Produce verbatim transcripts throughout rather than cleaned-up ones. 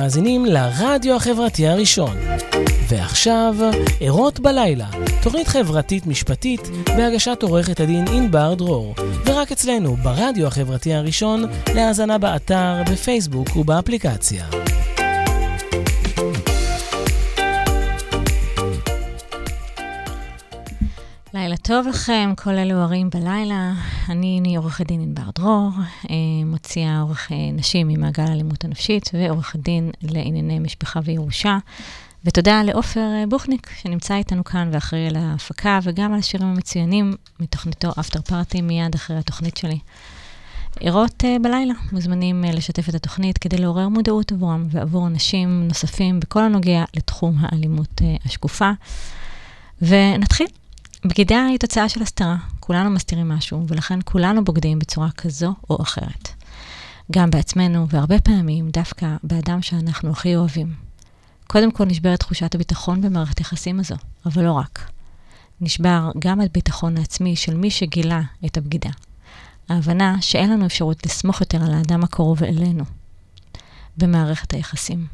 מאזינים לרדיו החברתי הראשון. ועכשיו, ערות בלילה, תוכנית חברתית משפטית בהגשת עורכת הדין ענבר דרור, ורק אצלנו ברדיו החברתי הראשון, להאזנה באתר, בפייסבוק ובאפליקציה. לילה טוב לכם, כל אלו ערים בלילה. אני עורכת דין ענבר דרור, מוציאה עורך נשים ממעגל האלימות הנפשית ועורכת דין לענייני משפחה וירושה. ותודה לאופר בוכניק שנמצא איתנו כאן ואחראי על ההפקה וגם על השירים המצוינים מתוכניתו אפטר פארטי מיד אחרי התוכנית שלי. ערות בלילה מוזמנים לשתף את התוכנית כדי לעורר מודעות עבורם ועבור אנשים נוספים בכל הנוגע לתחום האלימות השקופה. ונתחיל. בגידה היא תוצאה של הסתרה, כולנו מסתירים משהו, ולכן כולנו בוגדים בצורה כזו או אחרת. גם בעצמנו, והרבה פעמים דווקא באדם שאנחנו הכי אוהבים. קודם כל נשבר את תחושת הביטחון במערכת יחסים הזו, אבל לא רק. נשבר גם את ביטחון העצמי של מי שגילה את הבגידה. ההבנה שאין לנו אפשרות לסמוך יותר על האדם הקרוב אלינו במערכת היחסים.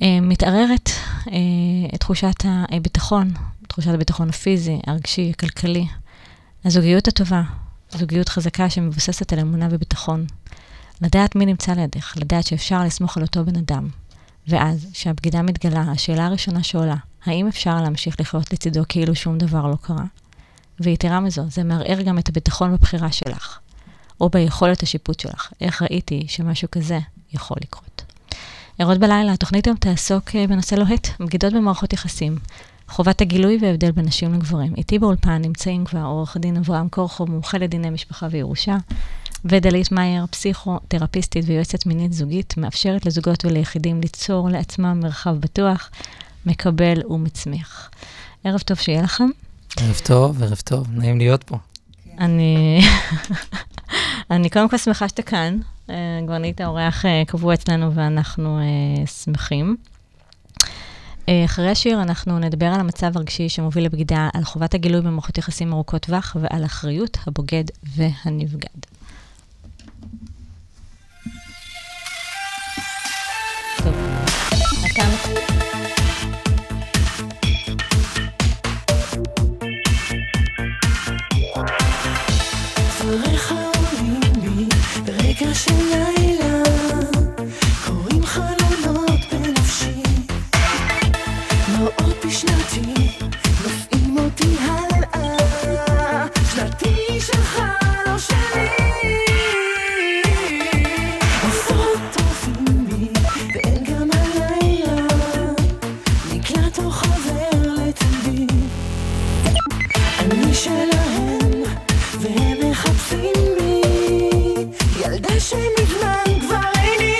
מתעררת תחושת הביטחון, תחושת הביטחון הפיזי, הרגשי, הכלכלי. הזוגיות הטובה, זוגיות חזקה שמבוססת על אמונה וביטחון. לדעת מי נמצא לידך, לדעת שאפשר לסמוך על אותו בן אדם. ואז, כשהבגידה מתגלה, השאלה הראשונה שעולה, האם אפשר להמשיך לחיות לצידו כאילו שום דבר לא קרה? ויתרה מזו, זה מערער גם את הביטחון בבחירה שלך, או ביכולת השיפוט שלך. איך ראיתי שמשהו כזה יכול לקרות? ערות בלילה, התוכנית היום תעסוק בנושא לוהט, בגידות במערכות יחסים. חובת הגילוי והבדל בין נשים לגברים. איתי באולפן נמצאים כבר עורך דין אברהם כורחוב, מומחה לדיני משפחה וירושה, ודלית מאיר, פסיכותרפיסטית ויועצת מינית זוגית, מאפשרת לזוגות וליחידים ליצור לעצמם מרחב בטוח, מקבל ומצמיח. ערב טוב שיהיה לכם. ערב טוב, ערב טוב. נעים להיות פה. אני אני קודם כל שמחה שאתה כאן. כבר נהיית האורח קבוע אצלנו ואנחנו שמחים. אחרי השיר אנחנו נדבר על המצב הרגשי שמוביל לבגידה, על חובת הגילוי במערכות יחסים ארוכות טווח ועל אחריות הבוגד והנבגד. טוב, אתה... צריך להורים בי רגע של לילה, קוראים חלונות בנפשי, מראות בשנתי, נופעים אותי הלאה, שנתי שלך לא שלי. שמזמן כבר איני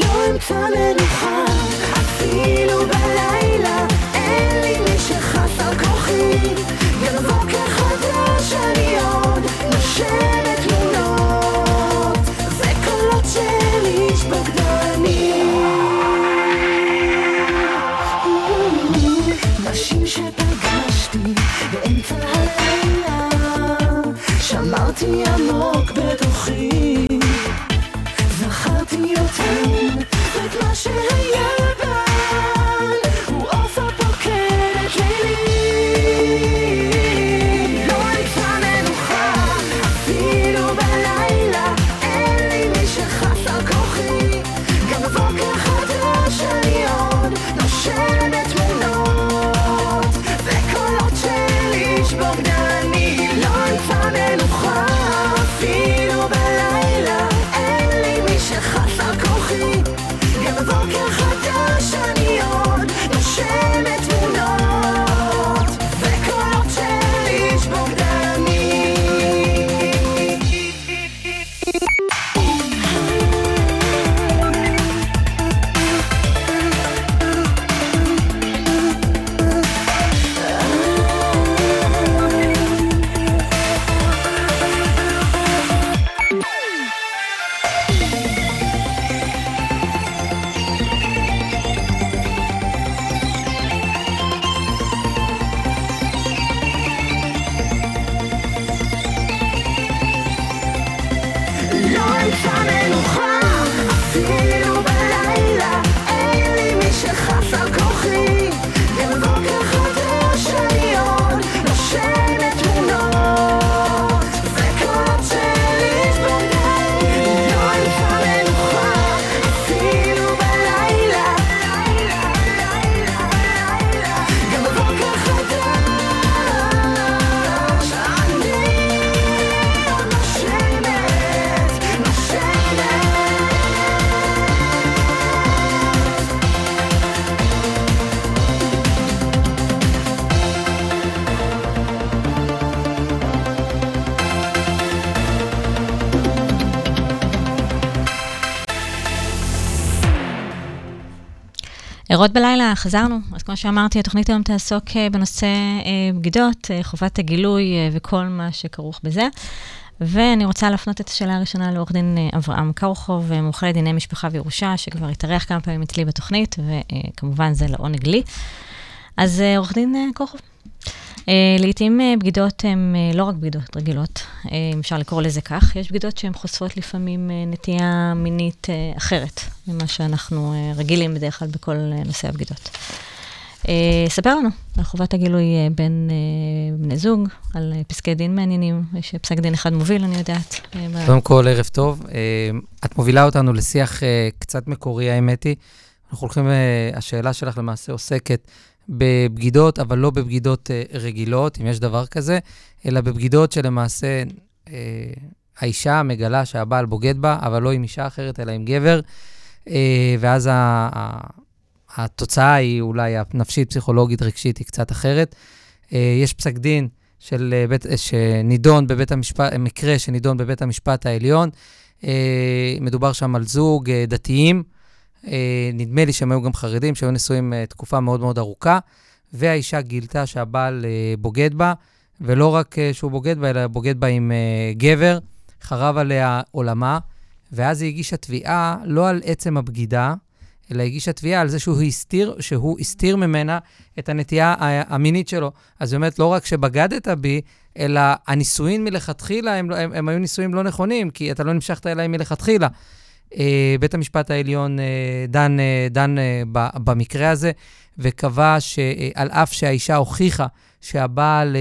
לא אמצא מנוחה, אפילו בלילה אין לי מי שחסר כוחי, בבוקר חדש אני עוד נושמת תלונות וקולות של איש בגדני, נשים שפגשתי באמצע הלילה שמרתי עמוק בתוכי, זכרתי יותר את מה שהיה בן, הוא אוף הפוקדת לילי, לא הייתה מנוחה, אפילו בלילה אין לי מי שחסר כוחי, גם בבוקר חדש אני עוד נושם בתמונות וקולות של איש בוגדני, לא הייתה מנוחה, אפילו ערות בלילה, חזרנו. אז כמו שאמרתי, התוכנית היום תעסוק בנושא בגידות, חובת הגילוי וכל מה שכרוך בזה. ואני רוצה להפנות את השאלה הראשונה לעורך דין אברהם כורחוב, מומחה לדיני משפחה וירושה, שכבר התארח כמה פעמים אצלי בתוכנית, וכמובן זה לעונג לי. אז עורך דין כורחוב, לעתים בגידות הן לא רק בגידות רגילות, אם אפשר לקרוא לזה כך, יש בגידות שהן חושפות לפעמים נטייה מינית אחרת ממה שאנחנו רגילים בדרך כלל בכל נושא הבגידות. ספר לנו על חובת הגילוי בין בני זוג, על פסקי דין מעניינים, שפסק דין אחד מוביל, אני יודעת. קודם כל, ערב טוב. את מובילה אותנו לשיח קצת מקורי, האמת היא. אנחנו הולכים, השאלה שלך למעשה עוסקת בבגידות, אבל לא בבגידות רגילות, אם יש דבר כזה, אלא בבגידות שלמעשה האישה מגלה שהבעל בוגד בה, אבל לא עם אישה אחרת, אלא עם גבר, ואז ה... התוצאה היא אולי הנפשית, פסיכולוגית, רגשית, היא קצת אחרת. יש פסק דין של בית, שנידון בבית המשפט, מקרה שנידון בבית המשפט העליון. מדובר שם על זוג דתיים. נדמה לי שהם היו גם חרדים, שהיו נשואים תקופה מאוד מאוד ארוכה, והאישה גילתה שהבעל בוגד בה, ולא רק שהוא בוגד בה, אלא בוגד בה עם גבר, חרב עליה עולמה, ואז היא הגישה תביעה לא על עצם הבגידה, אלא הגישה תביעה על זה שהוא הסתיר, שהוא הסתיר ממנה את הנטייה המינית שלו. אז היא אומרת, לא רק שבגדת בי, אלא הניסויים מלכתחילה, הם, הם, הם היו ניסויים לא נכונים, כי אתה לא נמשכת אליהם מלכתחילה. בית המשפט העליון דן, דן במקרה הזה, וקבע שעל אף שהאישה הוכיחה שהבעל,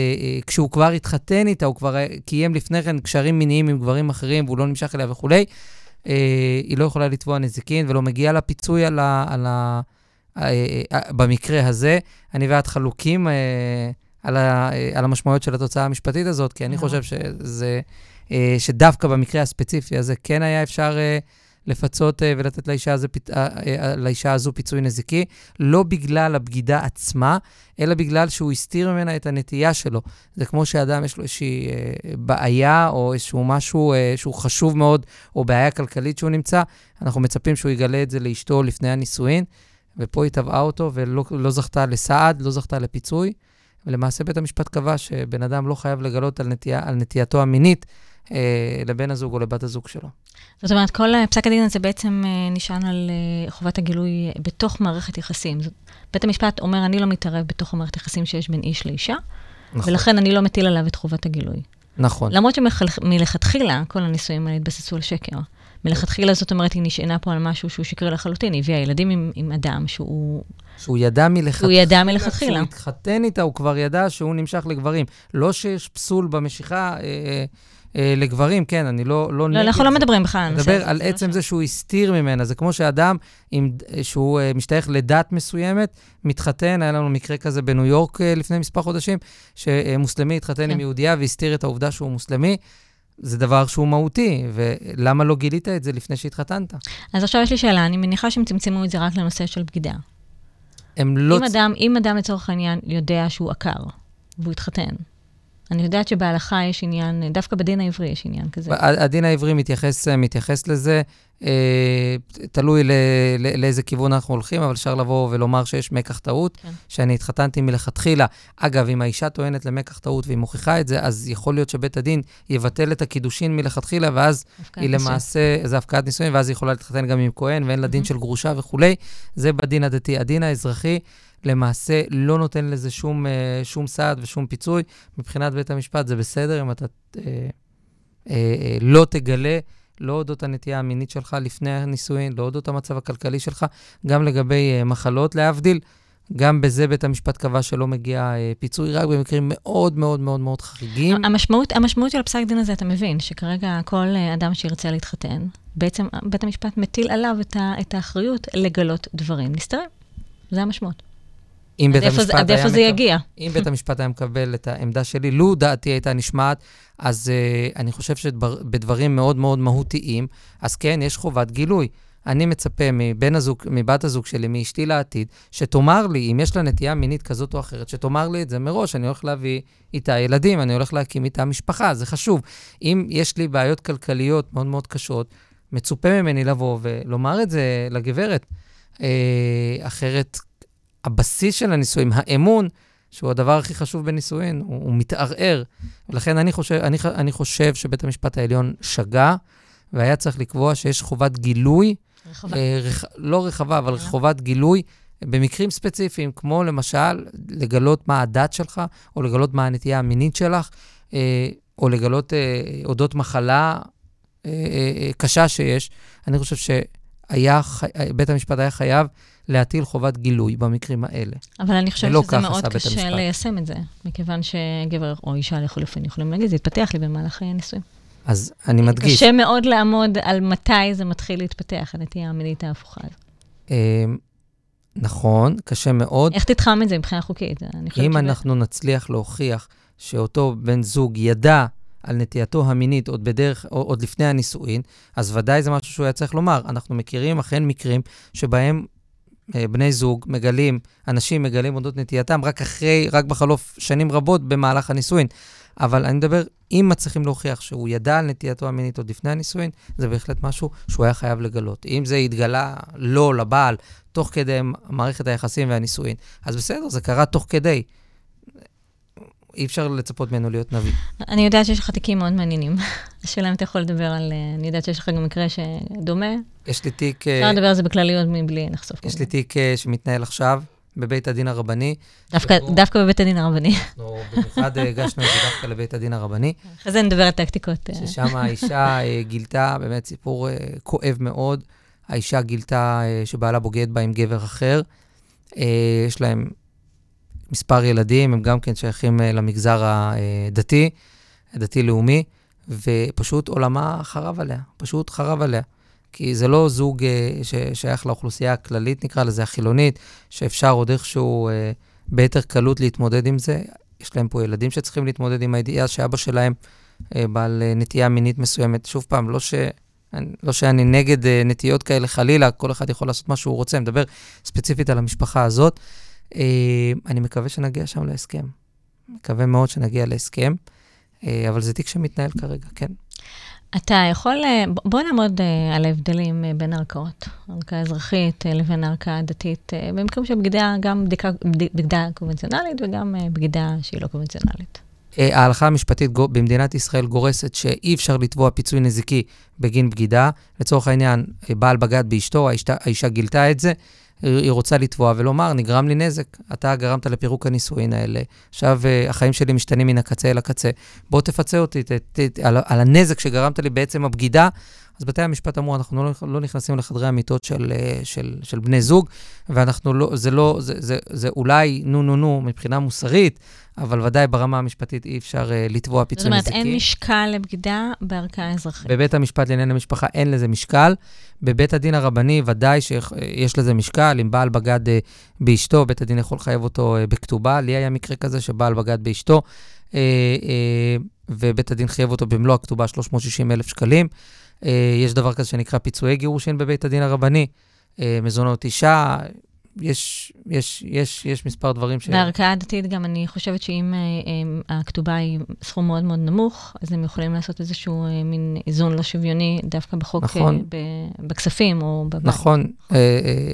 כשהוא כבר התחתן איתה, הוא כבר קיים לפני כן קשרים מיניים עם גברים אחרים, והוא לא נמשך אליה וכולי, היא לא יכולה לתבוע נזיקין ולא מגיעה לפיצוי על ה, על ה, במקרה הזה. אני ואת חלוקים על ה, על המשמעויות של התוצאה המשפטית הזאת, כי אני חושב שזה, שדווקא במקרה הספציפי הזה כן היה אפשר לפצות ולתת לאישה הזו, לאישה הזו פיצוי נזיקי, לא בגלל הבגידה עצמה, אלא בגלל שהוא הסתיר ממנה את הנטייה שלו. זה כמו שאדם יש לו איזושהי בעיה, או איזשהו משהו שהוא חשוב מאוד, או בעיה כלכלית שהוא נמצא, אנחנו מצפים שהוא יגלה את זה לאשתו לפני הנישואין, ופה היא טבעה אותו, ולא לא זכתה לסעד, לא זכתה לפיצוי, ולמעשה בית המשפט קבע שבן אדם לא חייב לגלות על, נטייה, על נטייתו המינית, לבן הזוג או לבת הזוג שלו. זאת אומרת, כל פסק הדין הזה בעצם נשען על חובת הגילוי בתוך מערכת יחסים. בית המשפט אומר, אני לא מתערב בתוך המערכת יחסים שיש בין איש לאישה, ולכן אני לא מטיל עליו את חובת הגילוי. נכון. למרות שמלכתחילה כל הניסויים האלה התבססו על שקר. מלכתחילה זאת אומרת, היא נשענה פה על משהו שהוא שקרי לחלוטין. היא הביאה ילדים עם אדם שהוא... שהוא ידע מלכתחילה. שהוא התחתן איתה, הוא כבר ידע שהוא נמשך לגברים. לא שיש פסול במשיכה לגברים, כן, אני לא... לא, אנחנו לא מדברים בכלל. מדבר על עצם זה שהוא הסתיר ממנה. זה כמו שאדם, שהוא משתייך לדת מסוימת, מתחתן, היה לנו מקרה כזה בניו יורק לפני מספר חודשים, שמוסלמי התחתן עם יהודיה והסתיר את העובדה שהוא מוסלמי. זה דבר שהוא מהותי, ולמה לא גילית את זה לפני שהתחתנת? אז עכשיו יש לי שאלה, אני מניחה שהם צמצמו את זה רק לנושא של בגידה. אם אדם לצורך העניין יודע שהוא עקר, והוא התחתן, אני יודעת שבהלכה יש עניין, דווקא בדין העברי יש עניין כזה. הדין העברי מתייחס, מתייחס לזה, תלוי לאיזה כיוון אנחנו הולכים, אבל אפשר לבוא ולומר שיש מקח טעות, שאני התחתנתי מלכתחילה. אגב, אם האישה טוענת למקח טעות והיא מוכיחה את זה, אז יכול להיות שבית הדין יבטל את הקידושין מלכתחילה, ואז היא למעשה, זה הפקעת נישואים, ואז היא יכולה להתחתן גם עם כהן, ואין לה דין של גרושה וכולי. זה בדין הדתי. הדין האזרחי למעשה לא נותן לזה שום, שום סעד ושום פיצוי. מבחינת בית המשפט זה בסדר, אם אתה אה, אה, לא תגלה, לא הודות הנטייה המינית שלך לפני הנישואין, לא הודות המצב הכלכלי שלך, גם לגבי אה, מחלות להבדיל, גם בזה בית המשפט קבע שלא מגיע אה, פיצוי, רק במקרים מאוד מאוד מאוד מאוד חריגים. המשמעות, המשמעות של הפסק דין הזה, אתה מבין, שכרגע כל אדם שירצה להתחתן, בעצם בית המשפט מטיל עליו את, ה, את האחריות לגלות דברים. נסתרים, זה המשמעות. אם בית המשפט היה מקבל, אם בית המשפט היה מקבל את העמדה שלי, לו דעתי הייתה נשמעת, אז אני חושב שבדברים מאוד מאוד מהותיים, אז כן, יש חובת גילוי. אני מצפה מבן הזוג, מבת הזוג שלי, מאשתי לעתיד, שתאמר לי, אם יש לה נטייה מינית כזאת או אחרת, שתאמר לי את זה מראש, אני הולך להביא איתה ילדים, אני הולך להקים איתה משפחה, זה חשוב. אם יש לי בעיות כלכליות מאוד מאוד קשות, מצופה ממני לבוא ולומר את זה לגברת, אחרת הבסיס של הנישואים, האמון, שהוא הדבר הכי חשוב בנישואין, הוא, הוא מתערער. ולכן אני חושב, אני, אני חושב שבית המשפט העליון שגה, והיה צריך לקבוע שיש חובת גילוי, רחבה. אה, רח, לא רחבה, אבל רחבה. חובת גילוי, במקרים ספציפיים, כמו למשל, לגלות מה הדת שלך, או לגלות מה הנטייה המינית שלך, אה, או לגלות אה, אודות מחלה אה, אה, קשה שיש. אני חושב ש... היה, בית המשפט היה חייב להטיל חובת גילוי במקרים האלה. אבל אני חושבת שזה מאוד קשה ליישם את זה, מכיוון שגבר או אישה לחלופין יכולים להגיד, זה התפתח לי במהלך נישואים. אז אני מדגיש. קשה מאוד לעמוד על מתי זה מתחיל להתפתח, הנטייה המינית ההפוכה. נכון, קשה מאוד. איך תתחם את זה מבחינה חוקית? אם אנחנו נצליח להוכיח שאותו בן זוג ידע, על נטייתו המינית עוד בדרך, עוד לפני הנישואין, אז ודאי זה משהו שהוא היה צריך לומר. אנחנו מכירים אכן מקרים שבהם בני זוג מגלים, אנשים מגלים אודות נטייתם, רק אחרי, רק בחלוף שנים רבות במהלך הנישואין. אבל אני מדבר, אם מצליחים להוכיח שהוא ידע על נטייתו המינית עוד לפני הנישואין, זה בהחלט משהו שהוא היה חייב לגלות. אם זה התגלה לא לבעל, תוך כדי מערכת היחסים והנישואין, אז בסדר, זה קרה תוך כדי. אי אפשר לצפות ממנו להיות נביא. אני יודעת שיש לך תיקים מאוד מעניינים. השאלה אם אתה יכול לדבר על... אני יודעת שיש לך גם מקרה שדומה. יש לי תיק... אפשר לדבר על זה בכלליות מבלי נחשוף. יש לי תיק שמתנהל עכשיו בבית הדין הרבני. דווקא בבית הדין הרבני. אנחנו במיוחד הגשנו את זה דווקא לבית הדין הרבני. אחרי זה נדבר על טקטיקות. ששם האישה גילתה, באמת סיפור כואב מאוד. האישה גילתה שבעלה בוגד בה עם גבר אחר. יש להם... מספר ילדים, הם גם כן שייכים למגזר הדתי, הדתי-לאומי, ופשוט עולמה חרב עליה, פשוט חרב עליה. כי זה לא זוג ששייך לאוכלוסייה הכללית, נקרא לזה החילונית, שאפשר עוד איכשהו ביתר קלות להתמודד עם זה. יש להם פה ילדים שצריכים להתמודד עם הידיעה שאבא שלהם בעל נטייה מינית מסוימת. שוב פעם, לא ש... לא שאני נגד נטיות כאלה חלילה, כל אחד יכול לעשות מה שהוא רוצה, מדבר ספציפית על המשפחה הזאת, אני מקווה שנגיע שם להסכם. מקווה מאוד שנגיע להסכם, אבל זה תיק שמתנהל כרגע, כן. אתה יכול, בוא נעמוד על ההבדלים בין ערכאות, ערכה אזרחית לבין ערכה דתית, במקום שבגידה גם בגידה קונבנציונלית וגם בגידה שהיא לא קונבנציונלית. ההלכה המשפטית במדינת ישראל גורסת שאי אפשר לתבוע פיצוי נזיקי בגין בגידה. לצורך העניין, בעל בגד באשתו, האישה גילתה את זה, היא רוצה לתבוע ולומר, נגרם לי נזק, אתה גרמת לפירוק הנישואין האלה, עכשיו החיים שלי משתנים מן הקצה אל הקצה, בוא תפצה אותי ת, ת, ת, על, על הנזק שגרמת לי בעצם הבגידה, אז בתי המשפט אמרו, אנחנו לא, לא נכנסים לחדרי אמיתות של, של, של בני זוג, ואנחנו לא, זה לא, זה, זה, זה אולי נו נו נו מבחינה מוסרית, אבל ודאי ברמה המשפטית אי אפשר uh, לתבוע פיצוי נזיקי. זאת אומרת, אין משקל לבגידה בערכה האזרחית. בבית המשפט לעניין המשפחה אין לזה משקל, בבית הדין הרבני ודאי שיש לזה משקל, אם בעל בגד uh, באשתו, בית הדין יכול לחייב אותו uh, בכתובה, לי היה מקרה כזה שבעל בגד באשתו, uh, uh, ובית הדין חייב אותו במלוא הכתובה שלוש מאות ושישים אלף שקלים, uh, יש דבר כזה שנקרא פיצויי גירושין בבית הדין הרבני, uh, מזונות אישה, יש, יש, יש, יש מספר דברים ש... בערכה הדתית גם אני חושבת שאם הכתובה היא סכום מאוד מאוד נמוך, אז הם יכולים לעשות איזשהו מין איזון לא שוויוני דווקא בחוק, נכון. בכספים או בבית. נכון, נכון.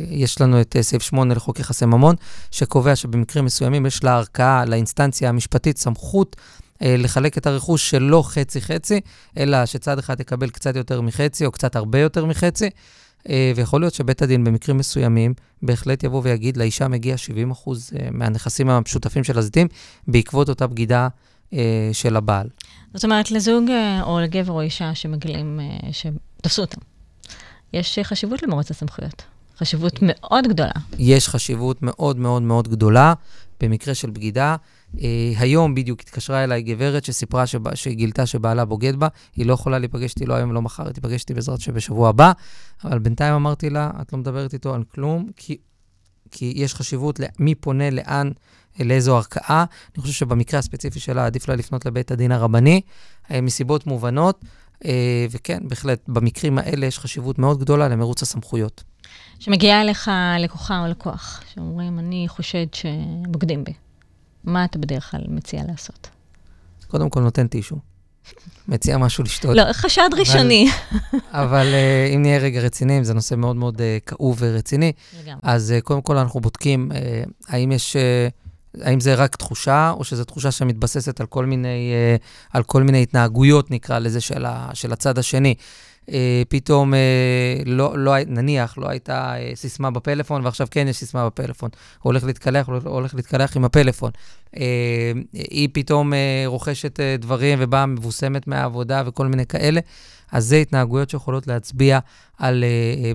יש לנו את סעיף שמונה לחוק יחסי ממון, שקובע שבמקרים מסוימים יש לערכה, לאינסטנציה המשפטית, סמכות לחלק את הרכוש שלא חצי-חצי, אלא שצד אחד יקבל קצת יותר מחצי או קצת הרבה יותר מחצי, ויכול להיות שבית הדין במקרים מסוימים בהחלט יבוא ויגיד, לאישה מגיע שבעים אחוז מהנכסים המשותפים של הזיתים, בעקבות אותה בגידה של הבעל. זאת אומרת, לזוג או לגבר או אישה שמגלים, שתפסו אותם, יש חשיבות למרוץ הסמכויות. חשיבות מאוד גדולה. יש חשיבות מאוד מאוד מאוד גדולה במקרה של בגידה. היום בדיוק התקשרה אליי גברת שסיפרה שהיא גילתה שבעלה בוגד בה, היא לא יכולה להיפגש איתי, לא היום, לא מחר, היא תיפגש איתי בעזרת שבשבוע הבא, אבל בינתיים אמרתי לה, את לא מדברת איתו על כלום, כי, כי יש חשיבות למי פונה, לאן, לאיזו ערכאה. אני חושב שבמקרה הספציפי שלה עדיף לה לפנות לבית הדין הרבני, מסיבות מובנות, וכן, בהחלט, במקרים האלה יש חשיבות מאוד גדולה למרוץ הסמכויות. שמגיעה אליך לקוחה או לקוח, שאומרים, אני חושד שבוגדים בי. מה אתה בדרך כלל מציע לעשות? קודם כל נותן טישו. מציע משהו לשתות. לא, חשד ראשוני. אבל אם נהיה רגע רציני, זה נושא מאוד מאוד כאוב ורציני. אז קודם כל אנחנו בודקים, האם יש... האם זה רק תחושה, או שזו תחושה שמתבססת על כל מיני, על כל מיני התנהגויות, נקרא לזה, של ה, של הצד השני. פתאום, לא, לא, נניח, לא הייתה סיסמה בפלאפון, ועכשיו כן יש סיסמה בפלאפון. הוא הולך להתקלח, הוא הולך להתקלח עם הפלאפון. היא פתאום רוכשת דברים ובאה מבוסמת מהעבודה וכל מיני כאלה. אז זה התנהגויות שיכולות להצביע על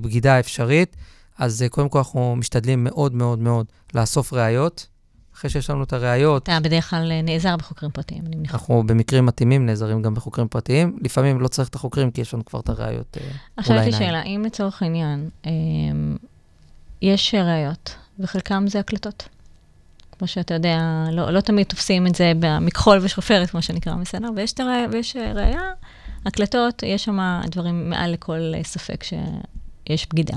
בגידה אפשרית. אז קודם כל אנחנו משתדלים מאוד, מאוד, מאוד לאסוף ראיות. אחרי שיש לנו את הראיות... אתה בדרך כלל נעזר בחוקרים פרטיים. אנחנו במקרים מתאימים נעזרים גם בחוקרים פרטיים. לפעמים לא צריך את החוקרים, כי יש לנו כבר את הראיות. עכשיו יש לי שאלה, אם לצורך העניין, יש ראיות, וחלקם זה הקלטות. כמו שאתה יודע, לא תמיד תופסים את זה במכחול ושופרת, כמו שנקרא מסדר, ויש ראייה, הקלטות, יש שם דברים מעל לכל ספק שיש בגידה.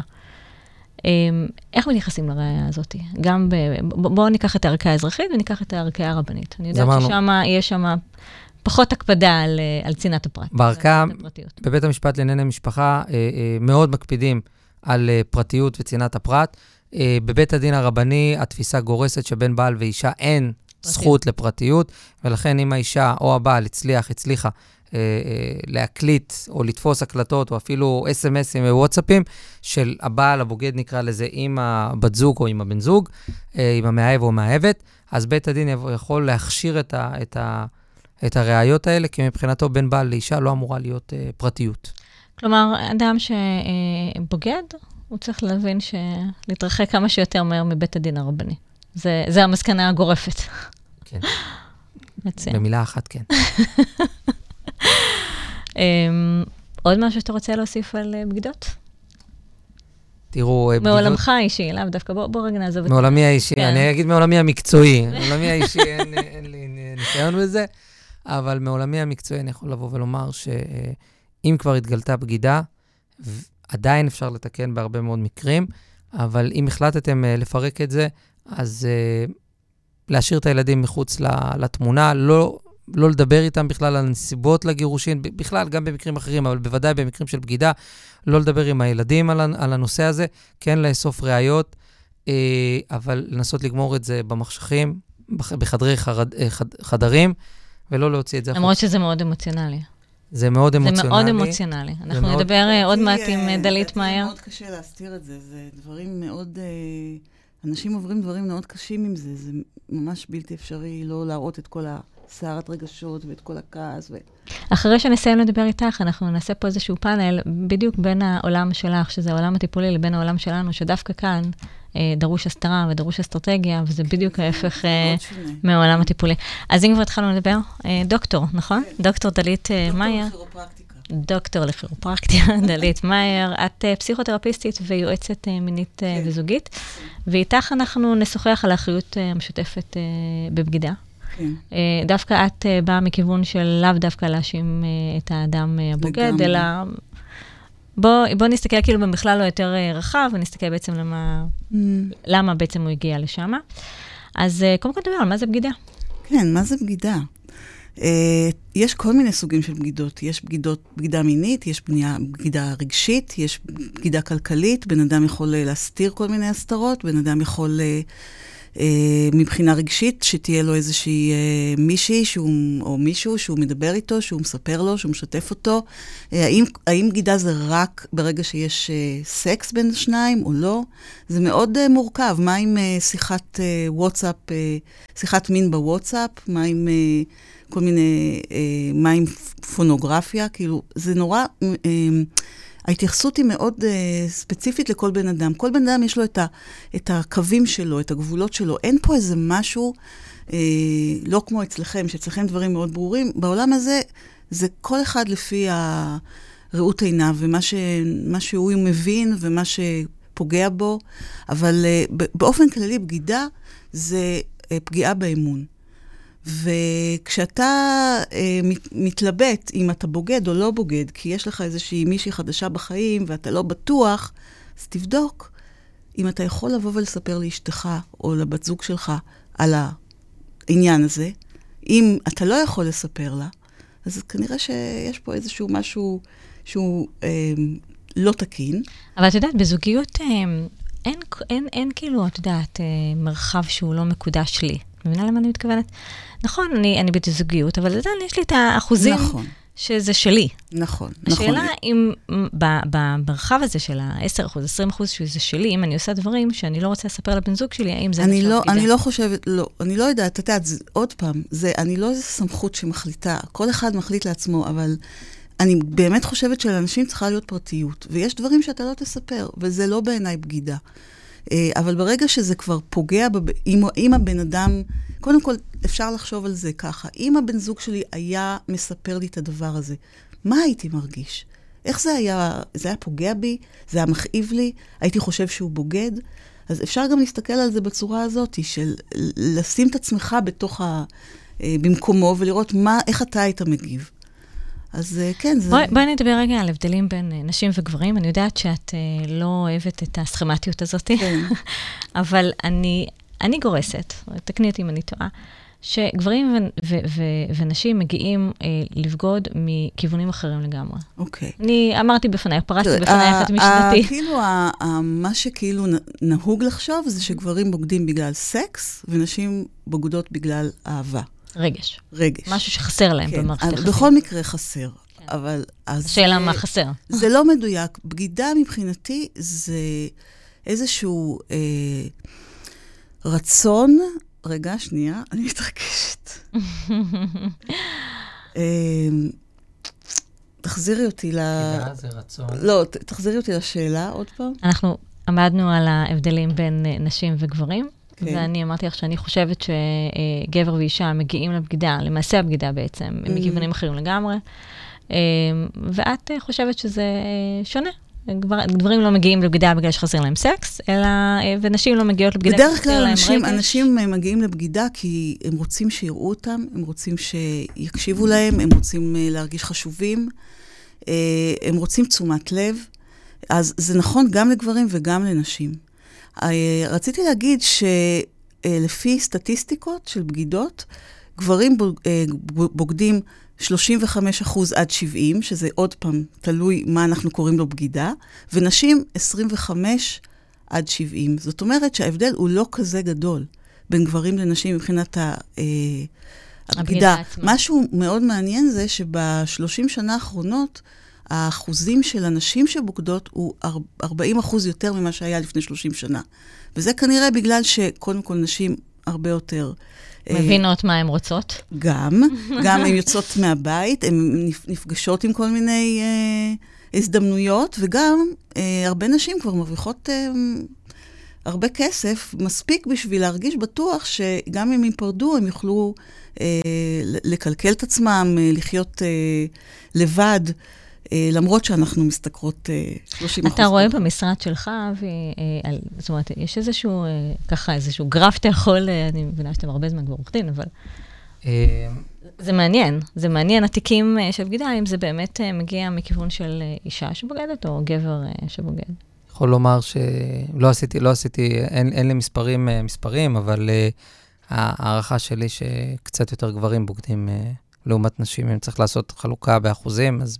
איך מתייחסים לראייה הזאת? גם ב... בואו ניקח את הערכאה האזרחית וניקח את הערכאה הרבנית. אני יודעת שיש שם פחות הקפדה על, על צינת הפרט. בערכה, בבית המשפט לענייני משפחה, מאוד מקפידים על פרטיות וצינת הפרט. בבית הדין הרבני, התפיסה גורסת שבין בעל ואישה אין פרטיות. זכות לפרטיות, ולכן אם האישה או הבעל הצליח, הצליחה, להקליט או לתפוס הקלטות או אפילו אס-אמסים ווואטסאפים של הבעל הבוגד נקרא לזה עם הבת זוג או עם הבן זוג, עם המאהב או מאהבת, אז בית הדין יכול להכשיר את, ה, את, ה, את הראיות האלה, כי מבחינתו בין בעל לאישה לא אמורה להיות uh, פרטיות. כלומר, אדם שבוגד, הוא צריך להבין שלהתרחק כמה שיותר מהר מבית הדין הרבני. זה, זה המסקנה הגורפת. כן. במילה אחת, כן. עוד משהו שאתה רוצה להוסיף על בגידות? תראו, בגידות... מעולמך האישי, לאו דווקא, בוא רגע נעזוב את זה. מעולמי האישי, אני אגיד מעולמי המקצועי. מעולמי האישי, אין לי ניסיון בזה, אבל מעולמי המקצועי אני יכול לבוא ולומר שאם כבר התגלתה בגידה, עדיין אפשר לתקן בהרבה מאוד מקרים, אבל אם החלטתם לפרק את זה, אז להשאיר את הילדים מחוץ לתמונה, לא... לא לדבר איתם בכלל על הנסיבות לגירושין, בכלל גם במקרים אחרים, אבל בוודאי במקרים של בגידה, לא לדבר עם הילדים על הנושא הזה, כן לאסוף ראיות, אבל לנסות לגמור את זה במחשכים, בחדרי חדרים, ולא להוציא את זה. למרות שזה מאוד אמוציונלי. זה מאוד אמוציונלי. זה מאוד אמוציונלי. אנחנו נדבר עוד מעט עם דלית מאיר. זה מאוד קשה להסתיר את זה, זה דברים מאוד... אנשים עוברים דברים מאוד קשים עם זה, זה ממש בלתי אפשרי לא להראות את כל ה... סערת רגשות ואת כל הכעס. ו... אחרי שנסיים לדבר איתך, אנחנו נעשה פה איזשהו פאנל, בדיוק בין העולם שלך, שזה העולם הטיפולי, לבין העולם שלנו, שדווקא כאן אה, דרוש הסתרה ודרוש אסטרטגיה, וזה בדיוק ההפך אה, מהעולם הטיפולי. אז אם כבר התחלנו לדבר, אה, דוקטור, נכון? כן. דוקטור דלית מאיר. דוקטור לכירופרקטיקה. דוקטור לכירופרקטיקה, דלית מאיר. את אה, פסיכותרפיסטית ויועצת אה, מינית אה, כן. וזוגית, ואיתך אנחנו נשוחח על האחריות אה, המשותפת אה, בבגידה. דווקא את באה מכיוון של לאו דווקא להאשים את האדם הבוגד, אלא בוא נסתכל כאילו במכלל לא יותר רחב, ונסתכל בעצם למה בעצם הוא הגיע לשם. אז קודם כל דבר על מה זה בגידה. כן, מה זה בגידה? יש כל מיני סוגים של בגידות. יש בגידה מינית, יש בגידה רגשית, יש בגידה כלכלית, בן אדם יכול להסתיר כל מיני הסתרות, בן אדם יכול... מבחינה רגשית, שתהיה לו איזושהי מישהי או מישהו שהוא מדבר איתו, שהוא מספר לו, שהוא משתף אותו. האם בגידה זה רק ברגע שיש סקס בין שניים או לא? זה מאוד מורכב. מה עם שיחת וואטסאפ, שיחת מין בוואטסאפ? מה עם כל מיני, מה עם פונוגרפיה? כאילו, זה נורא... ההתייחסות היא מאוד uh, ספציפית לכל בן אדם. כל בן אדם יש לו את, ה, את הקווים שלו, את הגבולות שלו. אין פה איזה משהו, אה, לא כמו אצלכם, שאצלכם דברים מאוד ברורים. בעולם הזה, זה כל אחד לפי הראות עיניו, ומה ש, מה שהוא מבין ומה שפוגע בו. אבל אה, באופן כללי, בגידה זה אה, פגיעה באמון. וכשאתה אה, מת, מתלבט אם אתה בוגד או לא בוגד, כי יש לך איזושהי מישהי חדשה בחיים ואתה לא בטוח, אז תבדוק אם אתה יכול לבוא ולספר לאשתך או לבת זוג שלך על העניין הזה. אם אתה לא יכול לספר לה, אז כנראה שיש פה איזשהו משהו שהוא אה, לא תקין. אבל את יודעת, בזוגיות אה, אין, אין, אין כאילו, את יודעת, אה, מרחב שהוא לא מקודש לי. מבינה למה אני מתכוונת? נכון, אני, אני בזוגיות, אבל עדיין יש לי את האחוזים נכון. שזה שלי. נכון, השאלה נכון. השאלה אם במרחב הזה של ה-עשרה אחוז, עשרים אחוז שזה שלי, אם אני עושה דברים שאני לא רוצה לספר לבן זוג שלי, האם זה... אני, לא, אני לא חושבת, לא, אני לא יודעת, אתה יודעת, עוד פעם, זה, אני לא איזו סמכות שמחליטה, כל אחד מחליט לעצמו, אבל אני באמת חושבת שלאנשים צריכה להיות פרטיות, ויש דברים שאתה לא תספר, וזה לא בעיניי בגידה. אבל ברגע שזה כבר פוגע, אם הבן אדם, קודם כל אפשר לחשוב על זה ככה, אם הבן זוג שלי היה מספר לי את הדבר הזה, מה הייתי מרגיש? איך זה היה, זה היה פוגע בי? זה היה מכאיב לי? הייתי חושב שהוא בוגד? אז אפשר גם להסתכל על זה בצורה הזאת, של לשים את עצמך בתוך ה, במקומו ולראות מה, איך אתה היית מגיב. אז כן, זה... בואי, בואי נדבר רגע על הבדלים בין נשים וגברים. אני יודעת שאת uh, לא אוהבת את הסכמטיות הזאת, כן. אבל אני, אני גורסת, תקני אותי אם אני טועה, שגברים ו- ו- ו- ונשים מגיעים uh, לבגוד מכיוונים אחרים לגמרי. אוקיי. אני אמרתי בפניי, פרסתי בפניי אחת משנתי. כאילו, מה שכאילו נהוג לחשוב זה שגברים בוגדים בגלל סקס, ונשים בוגדות בגלל אהבה. רגש. רגש. משהו שחסר להם כן, במערכת יחסים. בכל מקרה חסר. כן. אבל אז... השאלה מה חסר. זה לא מדויק. בגידה מבחינתי זה איזשהו אה, רצון... רגע, שנייה, אני מתרגשת. אה, תחזירי אותי ל... בגידה זה רצון. לא, ת, תחזירי אותי לשאלה עוד פעם. אנחנו עמדנו על ההבדלים בין נשים וגברים. ואני אמרתי לך שאני חושבת שגבר ואישה מגיעים לבגידה, למעשה הבגידה בעצם, מכיוונים אחרים לגמרי, ואת חושבת שזה שונה. גברים לא מגיעים לבגידה בגלל שחסר להם סקס, אלא, ונשים לא מגיעות לבגידה בדרך כלל אנשים, אנשים מגיעים לבגידה כי הם רוצים שיראו אותם, הם רוצים שיקשיבו להם, הם רוצים להרגיש חשובים, הם רוצים תשומת לב, אז זה נכון גם לגברים וגם לנשים. רציתי להגיד שלפי סטטיסטיקות של בגידות, גברים בוגדים שלושים וחמישה אחוז עד שבעים, שזה עוד פעם תלוי מה אנחנו קוראים לו בגידה, ונשים עשרים וחמישה עד שבעים. זאת אומרת שההבדל הוא לא כזה גדול בין גברים לנשים מבחינת הבגידה. משהו מאוד מעניין זה שבשלושים שנה האחרונות, האחוזים של הנשים שבוגדות הוא ארבעים אחוז יותר ממה שהיה לפני שלושים שנה. וזה כנראה בגלל שקודם כל נשים הרבה יותר... מבינות מה הן רוצות. גם. גם הן יוצאות מהבית, הן נפגשות עם כל מיני אה, הזדמנויות, וגם אה, הרבה נשים כבר מרוויחות אה, הרבה כסף, מספיק בשביל להרגיש בטוח שגם אם ייפרדו, הם יוכלו אה, לקלקל את עצמם, אה, לחיות אה, לבד, למרות שאנחנו מסתכרות שלושים אחוז. אתה רואה במשרד שלך, זאת אומרת, יש איזשהו, ככה, איזשהו גרף אתה יכול, אני מבינה שאתם הרבה זמן כבר עורכתין, אבל זה מעניין, זה מעניין, התיקים של בגידה, אם זה באמת מגיע מכיוון של אישה שבוגדת או גבר שבוגד. יכול לומר שלא עשיתי, לא עשיתי, אין לי מספרים, מספרים, אבל הערכה שלי שקצת יותר גברים בוגדים לעומת נשים, אם צריך לעשות חלוקה באחוזים, אז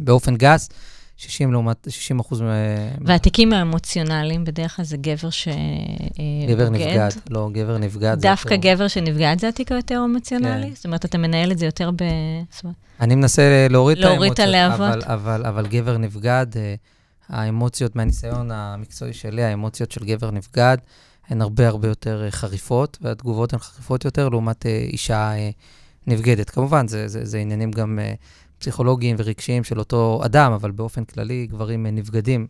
באופן גס, שישים לעומת, שישים אחוז... והתיקים האמוציונליים בדרך כלל זה גבר שבוגד. גבר נפגד, לא, גבר נפגד. דווקא גבר שנפגד זה התיק היותר אמוציונלי? זאת אומרת, אתה מנהל את זה יותר ב... אני מנסה להוריד את האמוציות, אבל גבר נפגד, האמוציות מהניסיון המקצועי שלי, האמוציות של גבר נפגד, הן הרבה הרבה יותר חריפות, והתגובות הן חריפות יותר לעומת אישה... נפגדת. כמובן, זה, זה, זה עניינים גם uh, פסיכולוגיים ורגשיים של אותו אדם, אבל באופן כללי גברים uh, נפגדים.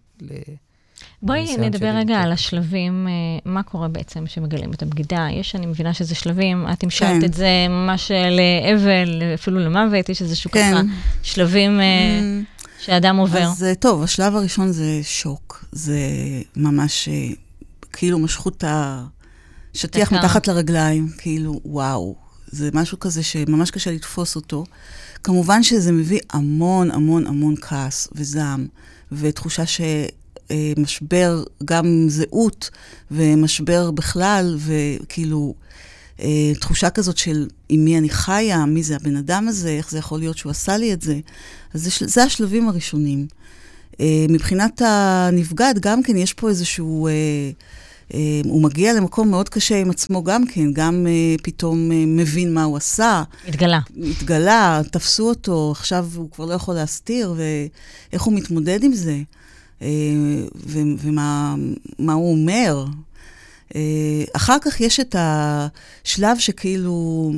בואי נדבר רגע על השלבים, uh, מה קורה בעצם שמגלים את הבגידה. יש, אני מבינה שזה שלבים, את המשלת כן. את זה ממש לאבל, אפילו למוות, יש איזשהו כן. ככה שלבים uh, mm. שהאדם עובר. אז טוב, השלב הראשון זה שוק. זה ממש uh, כאילו משכות השטיח מתחת לרגליים, כאילו וואו. זה משהו כזה שממש קשה לתפוס אותו. כמובן שזה מביא המון, המון, המון כעס וזעם, ותחושה שמשבר גם זהות, ומשבר בכלל, וכאילו תחושה כזאת של עם מי אני חיה, מי זה הבן אדם הזה, איך זה יכול להיות שהוא עשה לי את זה. אז זה, זה השלבים הראשונים. מבחינת הנפגעת, גם כן יש פה איזשהו... הוא מגיע למקום מאוד קשה עם עצמו גם כן, גם פתאום מבין מה הוא עשה. התגלה. התגלה, תפסו אותו, עכשיו הוא כבר לא יכול להסתיר, ואיך הוא מתמודד עם זה, ומה מה הוא אומר. אחר כך יש את השלב שכאילו,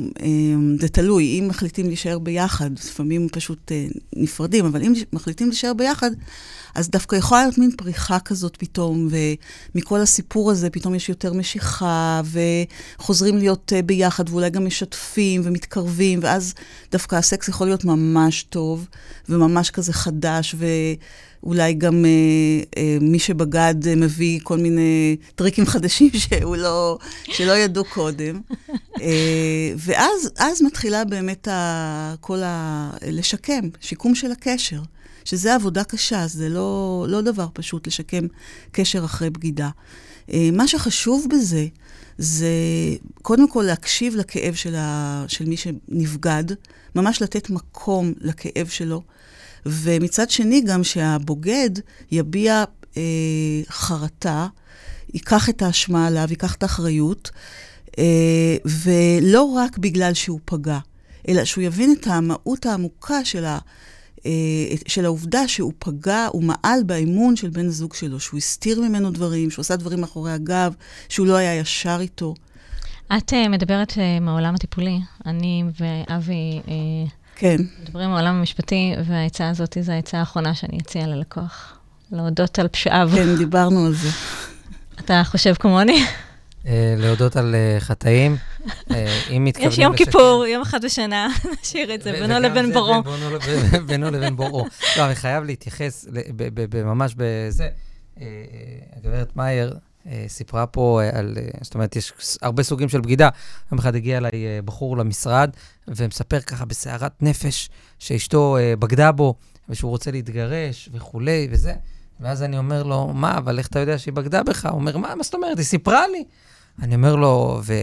זה תלוי, אם מחליטים להישאר ביחד, לפעמים פשוט נפרדים, אבל אם מחליטים להישאר ביחד, אז דווקא יכולה להיות מין פריחה כזאת פתאום, ומכל הסיפור הזה פתאום יש יותר משיכה, וחוזרים להיות ביחד, ואולי גם משתפים ומתקרבים, ואז דווקא הסקס יכול להיות ממש טוב, וממש כזה חדש, ו... אולי גם אה, אה, מי שבגד אה, מביא כל מיני טריקים חדשים שהוא לא, שלא ידעו קודם. אה, ואז אז מתחילה באמת ה, כל ה, לשקם, שיקום של הקשר, שזה עבודה קשה, זה לא, לא דבר פשוט לשקם קשר אחרי בגידה. אה, מה שחשוב בזה, זה קודם כל להקשיב לכאב של, ה, של מי שנבגד, ממש לתת מקום לכאב שלו, ומצד שני גם שהבוגד יביע אה, חרטה, ייקח את האשמה עליו, ייקח את האחריות, אה, ולא רק בגלל שהוא פגע, אלא שהוא יבין את המהות העמוקה של, ה, אה, של העובדה שהוא פגע, הוא מעל באימון של בן הזוג שלו, שהוא הסתיר ממנו דברים, שהוא עשה דברים מאחורי הגב, שהוא לא היה ישר איתו. את אה, מדברת אה, מהעולם הטיפולי, אני ואבי... אה... כן. מדברים בעולם המשפטי, וההצעה הזאת זו ההצעה האחרונה שאני אציע ללקוח. להודות על פשעיו. כן, דיברנו על זה. אתה חושב כמוני? להודות על חטאים. יש יום כיפור, יום אחד בשנה, נשאיר את זה, בינו לבין בוראו. בינו לבין בוראו. לא, אני חייב להתייחס ממש בזה. הגברת מאייר סיפרה פה על, זאת אומרת, יש הרבה סוגים של בגידה. יום אחד הגיע אליי בחור למשרד, ומספר ככה בסערת נפש, שאשתו בגדה בו, ושהוא רוצה להתגרש וכולי וזה. ואז אני אומר לו, מה, אבל איך אתה יודע שהיא בגדה בך? הוא אומר, מה, מה זאת אומרת? היא סיפרה לי. אני אומר לו, ו...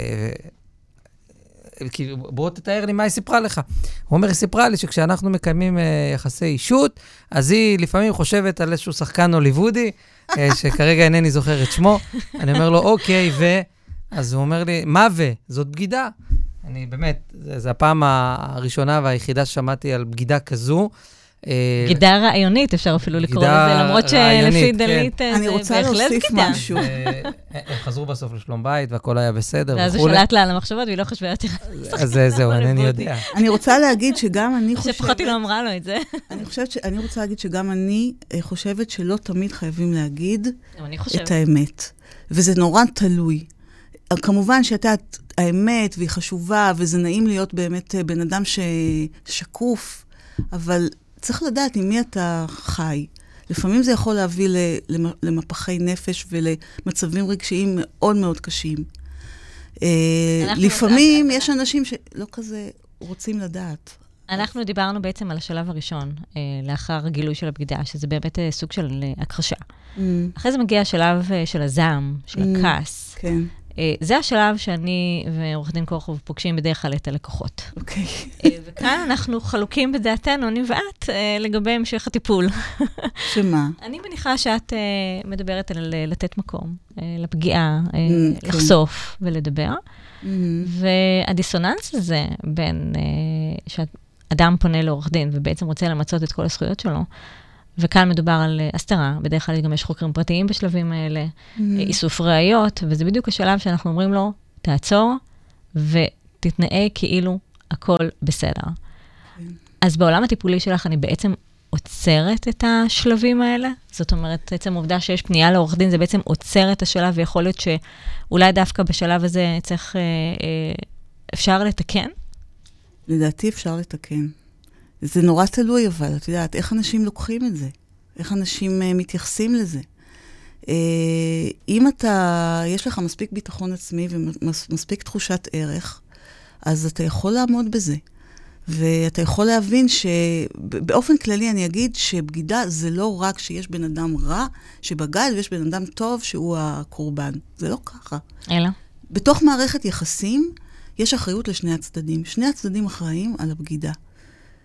כאילו, בוא תתאר לי מה היא סיפרה לך. הוא אומר, היא סיפרה לי שכשאנחנו מקיימים יחסי אישות, אז היא לפעמים חושבת על איזשהו שחקן הוליוודי, שכרגע אינני זוכר את שמו. אני אומר לו, אוקיי, ו... אז הוא אומר לי, מה ו? זאת בגידה. אני באמת, זו הפעם הראשונה והיחידה ששמעתי על בגידה כזו. בגידה רעיונית, אפשר אפילו לקרוא לזה, למרות שלפי דלית זה בהחלט בגידה. אני רוצה להוסיף משהו. הם חזרו בסוף לשלום בית, והכל היה בסדר. ואז הוא שלט לה על המחשבות, והיא לא חושבה אותי. אז זהו, אני יודע. אני רוצה להגיד שגם אני חושבת... שפחות היא לא אמרה לו את זה. אני רוצה להגיד שגם אני חושבת שלא תמיד חייבים להגיד את האמת. וזה נורא תלוי. כמובן שאתה האמת, והיא חשובה, וזה נעים להיות באמת בן אדם ששקוף, אבל... צריך לדעת עם מי אתה חי. לפעמים זה יכול להביא למפחי נפש ולמצבים רגשיים מאוד מאוד קשים. לפעמים יש אנשים שלא כזה רוצים לדעת. אנחנו דיברנו בעצם על השלב הראשון, לאחר גילוי של הבגידה, שזה באמת סוג של הכחשה. אחרי זה מגיע השלב של הזעם, של הכעס. כן. זה השלב שאני ועורך דין כורחוב פוגשים בדרך כלל את הלקוחות. אוקיי. וכאן אנחנו חלוקים בדעתנו, אני ואת, לגבי המשך הטיפול. שמה? אני מניחה שאת מדברת על לתת מקום, לפגיעה, לחשוף ולדבר. והדיסוננס הזה בין שאדם פונה לעורך דין ובעצם רוצה למצות את כל הזכויות שלו, וכאן מדובר על הסתרה, בדרך כלל גם יש חוקרים פרטיים בשלבים האלה, איסוף ראיות, וזה בדיוק השלב שאנחנו אומרים לו, תעצור ותתנאה כאילו הכל בסדר. אז בעולם הטיפולי שלך אני בעצם עוצרת את השלבים האלה, זאת אומרת, בעצם העובדה שיש פנייה לעורך דין, זה בעצם עוצר את השלב, ויכול להיות שאולי דווקא בשלב הזה צריך, אפשר לתקן? לדעתי אפשר לתקן. זה נורא תלוי, אבל את יודעת, איך אנשים לוקחים את זה? איך אנשים uh, מתייחסים לזה? Uh, אם אתה, יש לך מספיק ביטחון עצמי ומספיק תחושת ערך, אז אתה יכול לעמוד בזה. ואתה יכול להבין שבאופן כללי אני אגיד שבגידה זה לא רק שיש בן אדם רע שבגד ויש בן אדם טוב שהוא הקורבן. זה לא ככה. אלא? בתוך מערכת יחסים, יש אחריות לשני הצדדים. שני הצדדים אחראים על הבגידה.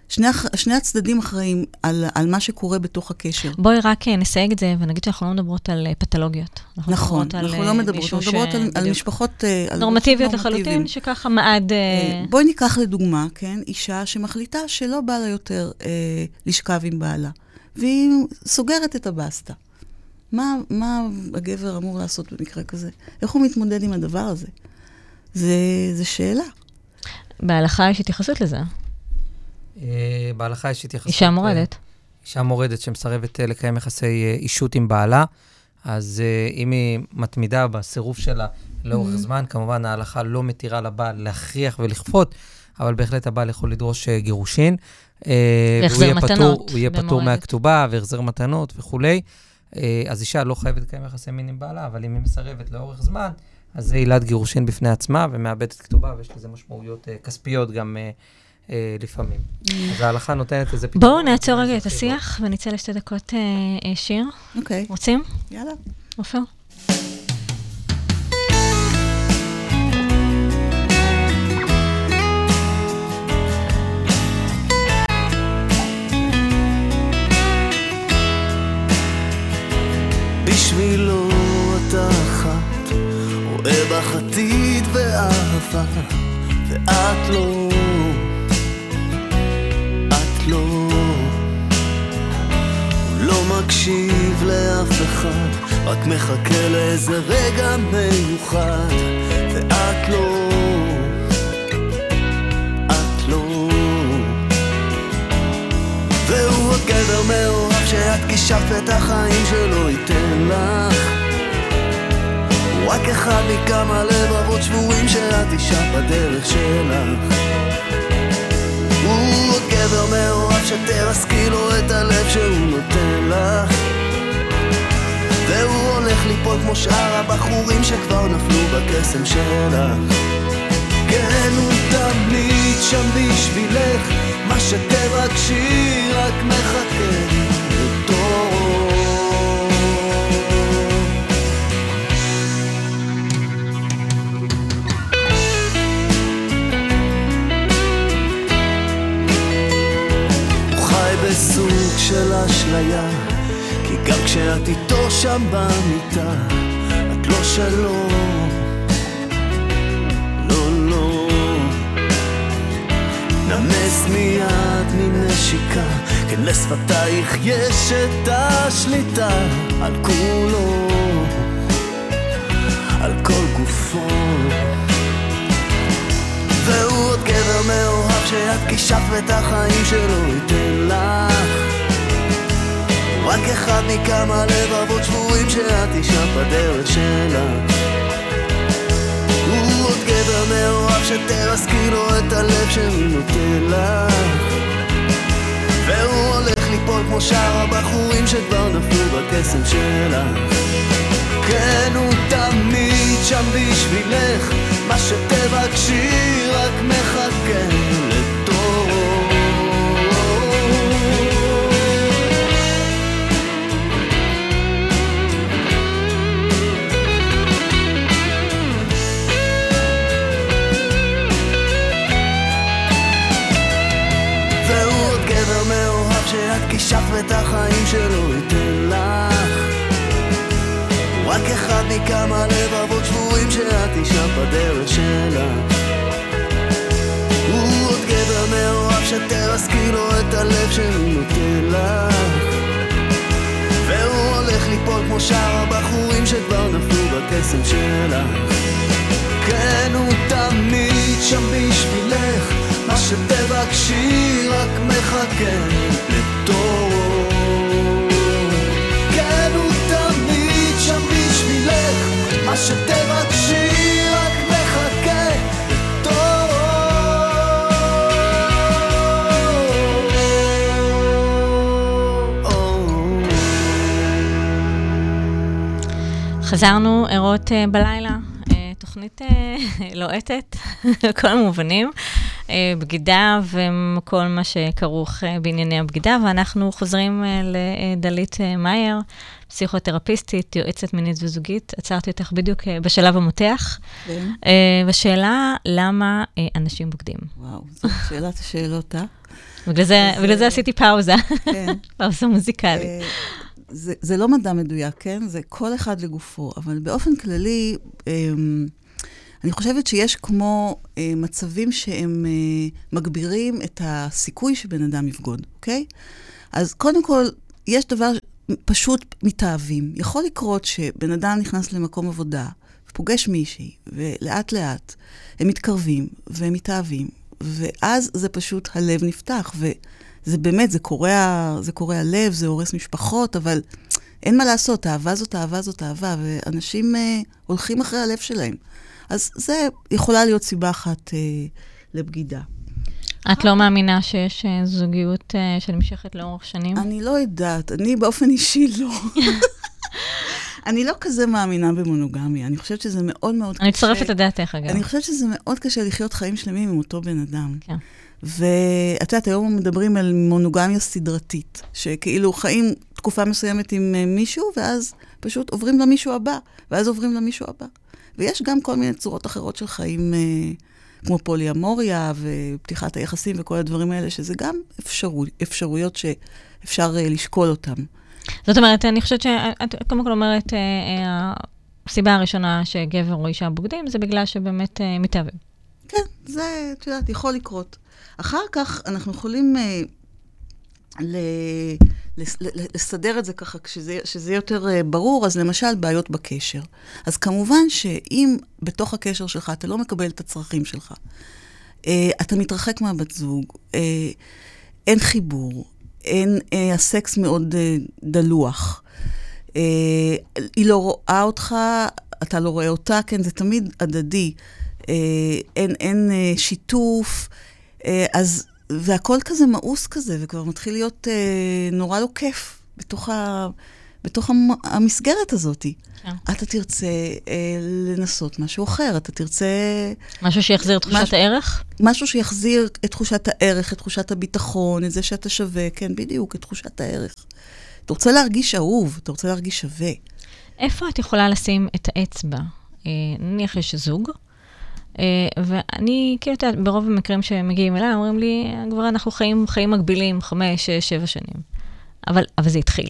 שני, שני הצדדים אחראים על, על מה שקורה בתוך הקשר. בואי רק נסייג את זה, ונגיד שאנחנו לא מדברות על פתולוגיות. אנחנו נכון, אנחנו על, לא מדברות, אנחנו ש... מדברות על, על משפחות... נורמטיביות לחלוטין, שככה מעד... בואי ניקח לדוגמה, כן, אישה שמחליטה שלא בא לה יותר אה, לשכב עם בעלה, והיא סוגרת את הבסטה. מה, מה הגבר אמור לעשות במקרה כזה? איך הוא מתמודד עם הדבר הזה? זה, זה שאלה. בהלכה יש התייחסות לזה. בהלכה יש התייחסות. אישה מורדת. אישה מורדת שמסרבת לקיים יחסי אישות עם בעלה, אז אם היא מתמידה בסירוב שלה לאורך זמן, כמובן ההלכה לא מתירה לבעל להכריח ולכפות, אבל בהחלט הבעל יכול לדרוש גירושין. והחזר מתנות. הוא יהיה פטור מהכתובה והחזר מתנות וכולי. אז אישה לא חייבת לקיים יחסי מין עם בעלה, אבל אם היא מסרבת לאורך זמן, אז זה עילת גירושין בפני עצמה ומאבדת כתובה, ויש לזה משמעויות כספיות גם לפעמים. אז ההלכה נותנת איזה פתרון. בואו נעצור רגע את השיח ונצא לשתי דקות שיר. אוקיי. רוצים? יאללה. אופר. בשבילו אתה אחת, רואה בחתית ואהבה, ואת לא... לא, הוא לא מקשיב לאף אחד, רק מחכה לאיזה רגע מיוחד, ואת לא, את לא. והוא עוד גבר מאוהב שאת גישפת את החיים שלא ייתן לך, הוא רק אחד מכמה לבבות שבורים שאת אישה בדרך שלך. הוא עוד גבר מאוהב שתרסקי לו את הלב שהוא נותן לך, והוא הולך ליפול כמו שאר הבחורים שכבר נפלו בקסם שלך. כן, הוא תמיד שם בשבילך, מה שתבקשי רק מחכה אותו. סוג של אשליה, כי גם כשאת איתו שם במיטה, את לא שלו, לא, לא. נמס מיד מנשיקה, כן לשפתייך יש את השליטה על כולו, על כל גופו. והוא עוד גבר מאוהב שאת גישפת את החיים שלא ייתן לך, רק אחד מכמה לבבות שבורים שאת אישה בדרך שלך. הוא עוד גבר מאוהב שתרסקי לו את הלב שהוא נותן לך, והוא הולך ליפול כמו שאר הבחורים שכבר נפלו בקסם שלך. כן, הוא תמיד שם בשבילך, מה שתבקשי רק מחכה לתור. והוא עוד גבר מאוהב שאת גישפת את החיים שלא ייתן לך, רק אחד מכמה לבבות שבורים שאת אישה בדרך שלך. הוא עוד גבר מאוהב שתרסקי לו את הלב שהוא נותן לך, והוא הולך ליפול כמו שאר הבחורים שכבר נפלו בקסם שלך. כן, הוא תמיד שם בשבילך, מה שתבקשי רק מחכה לתור. כן, הוא תמיד שם בשבילך, מה שתבקשי רק מחכה לתור. חזרנו, ערות בלילה, תוכנית לוהטת, כל המובנים. בגידה וכל מה שכרוך בענייני הבגידה, ואנחנו חוזרים לדלית מאיר, פסיכותרפיסטית, יועצת מינית וזוגית. עצרתי אותך בדיוק בשלב המותח. כן. בשאלה, למה אנשים בוגדים? וואו, זאת שאלת השאלות, אה? בגלל זה עשיתי פאוזה. כן. פאוזה מוזיקלית. זה, זה לא מדע מדויק, כן? זה כל אחד לגופו, אבל באופן כללי, אני חושבת שיש כמו מצבים שהם מגבירים את הסיכוי שבן אדם יבגוד, אוקיי? אז קודם כל, יש דבר פשוט מתאהבים. יכול לקרות שבן אדם נכנס למקום עבודה, פוגש מישהי, ולאט לאט הם מתקרבים והם מתאהבים, ואז זה פשוט הלב נפתח, ו... זה באמת, זה קורע, זה קורע לב, זה הורס משפחות, אבל אין מה לעשות, אהבה זאת, אהבה זאת, אהבה, ואנשים אה, הולכים אחרי הלב שלהם. אז זה יכולה להיות סיבה אחת אה, לבגידה. את לא מאמינה שיש אה, זוגיות אה, שנמשכת לאורך שנים? אני לא יודעת, אני באופן אישי לא. אני לא כזה מאמינה במונוגמיה, אני חושבת שזה מאוד מאוד קשה. אני מצטרפת לדעתך, אגב. אני חושבת שזה מאוד קשה לחיות חיים שלמים עם אותו בן אדם. כן. ואת יודעת, היום מדברים על מונוגמיה סדרתית, שכאילו חיים תקופה מסוימת עם מישהו, ואז פשוט עוברים למישהו הבא, ואז עוברים למישהו הבא. ויש גם כל מיני צורות אחרות של חיים, כמו פוליאמוריה, ופתיחת היחסים וכל הדברים האלה, שזה גם אפשרו, אפשרויות שאפשר לשקול אותם. זאת אומרת, אני חושבת שאת, כמו כל אומרת, הסיבה הראשונה שגבר או אישה בוגדים, זה בגלל שבאמת מתאהבים. כן, זה, את יודעת, יכול לקרות. אחר כך אנחנו יכולים אה, ל, לס, לסדר את זה ככה, כשזה, שזה יותר אה, ברור, אז למשל בעיות בקשר. אז כמובן שאם בתוך הקשר שלך אתה לא מקבל את הצרכים שלך, אה, אתה מתרחק מהבת זוג, אה, אין חיבור, אין, אה, הסקס מאוד אה, דלוח, אה, היא לא רואה אותך, אתה לא רואה אותה, כן, זה תמיד הדדי, אין, אין שיתוף, אז, והכל כזה מאוס כזה, וכבר מתחיל להיות נורא לא כיף בתוך ה, בתוך המסגרת הזאת. אתה תרצה לנסות משהו אחר, אתה תרצה... משהו שיחזיר את תחושת הערך? משהו שיחזיר את תחושת הערך, את תחושת הביטחון, את זה שאתה שווה, כן, בדיוק, את תחושת הערך. אתה רוצה להרגיש אהוב, אתה רוצה להרגיש שווה. איפה את יכולה לשים את האצבע? נניח יש זוג, ואני, כאילו, ברוב המקרים שמגיעים אליי, אומרים לי, כבר אנחנו חיים, חיים מגבילים, חמש, שש, שבע שנים. אבל, אבל זה התחיל.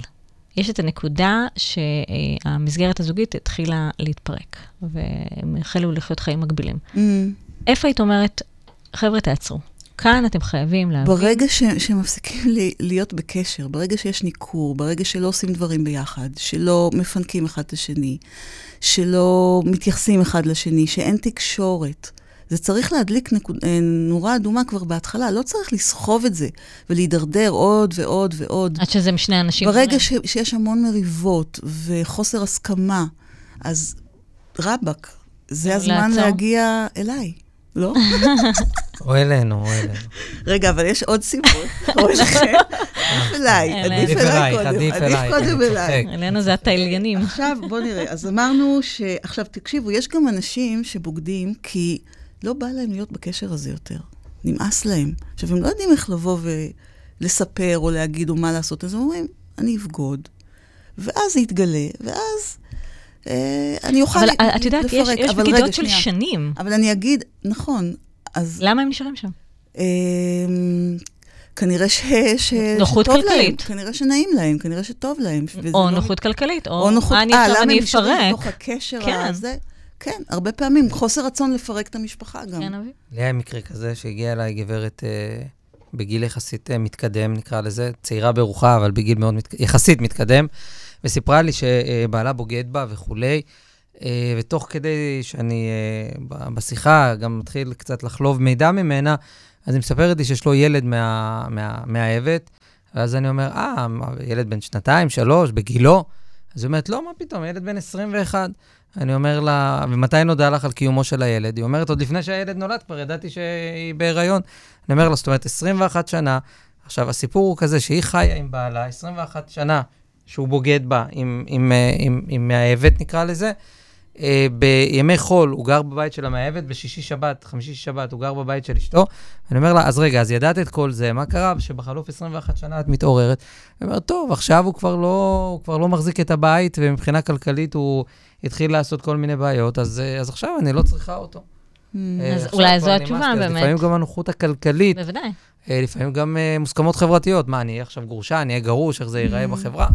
יש את הנקודה שהמסגרת הזוגית התחילה להתפרק, והם החלו לחיות חיים מגבילים. איפה היית אומרת, חבר'ה, תעצרו. כאן אתם חייבים להבין. ברגע שמפסיקים להיות בקשר, ברגע שיש ניכור, ברגע שלא עושים דברים ביחד, שלא מפנקים אחד לשני, שלא מתייחסים אחד לשני, שאין תקשורת, זה צריך להדליק נורה אדומה כבר בהתחלה. לא צריך לסחוב את זה ולהידרדר עוד ועוד ועוד. עד שזה משני אנשים. ברגע שיש המון מריבות וחוסר הסכמה, אז רבק, זה הזמן להגיע אליי. לא? או אלינו, או אלינו. רגע, אבל יש עוד סיפור. או אליכם. עדיף אליי. עדיף אליי קודם. עדיף קודם אליי. אלינו זה התאיליינים. עכשיו, בוא נראה. אז אמרנו ש... עכשיו, תקשיבו, יש גם אנשים שבוגדים כי לא בא להם להיות בקשר הזה יותר. נמאס להם. עכשיו, הם לא יודעים איך לבוא ולספר או להגיד או מה לעשות. אז הם אומרים, אני אבגוד. ואז זה יתגלה. ואז... אני אוכל לפרק. אבל את יודעת, יש בגידות של שנים. אבל אני אגיד, נכון. למה הם נשארים שם? כנראה שטוב להם. כנראה שנעים להם, כנראה שטוב להם. או נוחות כלכלית, או אני אפרק. למה הם נשארים בתוך הקשר הזה? כן, הרבה פעמים. חוסר רצון לפרק את המשפחה גם. כן, אבי. היה מקרה כזה שהגיעה אליי גברת בגיל יחסית מתקדם, נקרא לזה, צעירה ברוחה, אבל בגיל מאוד יחסית מתקדם. וסיפרה לי שבעלה בוגד בה וכולי, ותוך כדי שאני בשיחה גם מתחיל קצת לחלוב מידע ממנה, אז היא מספרת לי שיש לו ילד מה, מה, מהאבת, ואז אני אומר, אה, ילד בן שנתיים, שלוש, בגילו? אז היא אומרת, לא, מה פתאום, ילד בן עשרים ואחת. אני אומר לה, ומתי נודע לך על קיומו של הילד? היא אומרת, עוד לפני שהילד נולד, כבר ידעתי שהיא בהיריון. אני אומר לה, זאת אומרת, עשרים ואחת שנה. עכשיו, הסיפור הוא כזה שהיא חיה עם בעלה, עשרים ואחת שנה, שהוא בוגד בה, עם, עם, עם, עם, עם מהאהבת נקרא לזה, בימי חול הוא גר בבית של המאהבת, בשישי שבת, חמישי שבת, הוא גר בבית של אשתו. אני אומר לה, אז רגע, אז ידעת את כל זה, מה קרה? שבחלוף עשרים ואחת שנה את מתעוררת. אני אומר, טוב, עכשיו הוא כבר לא, הוא כבר לא מחזיק את הבית, ומבחינה כלכלית הוא התחיל לעשות כל מיני בעיות, אז, אז עכשיו אני לא צריכה אותו. אז אולי זו התשובה, באמת. לפעמים גם הנוחות הכלכלית. בוודאי. לפעמים גם מוסכמות חברתיות. מה, אני אהיה עכשיו גרושה, אני אהיה גרוש, איך זה ייראה בחברה.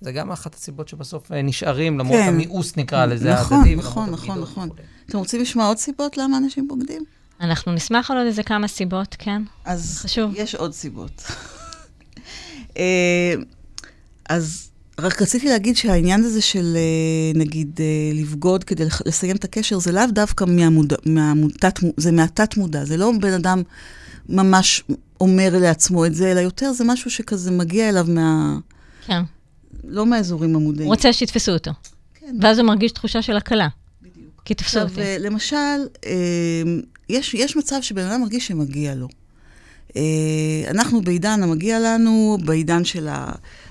זה גם אחת הסיבות שבסוף נשארים, למרות המיאוס נקרא לזה. נכון, נכון, נכון, נכון. אתם רוצים לשמוע עוד סיבות למה אנשים בוגדים? אנחנו נשמח על עוד איזה כמה סיבות, כן? אז יש עוד סיבות. אז רק רציתי להגיד שהעניין הזה של, נגיד, לבגוד כדי לסיים את הקשר, זה לאו דווקא מהתת מודע, זה לא בן אדם ממש אומר לעצמו את זה, אלא יותר זה משהו שכזה מגיע אליו מה... כן. לא מהאזורים המודעים. הוא רוצה שיתפסו אותו. כן. ואז הוא מרגיש תחושה של הקלה. בדיוק. כי תפסו אותי. למשל, יש, יש מצב שבן אדם מרגיש שמגיע לו. אנחנו בעידן המגיע לנו, בעידן של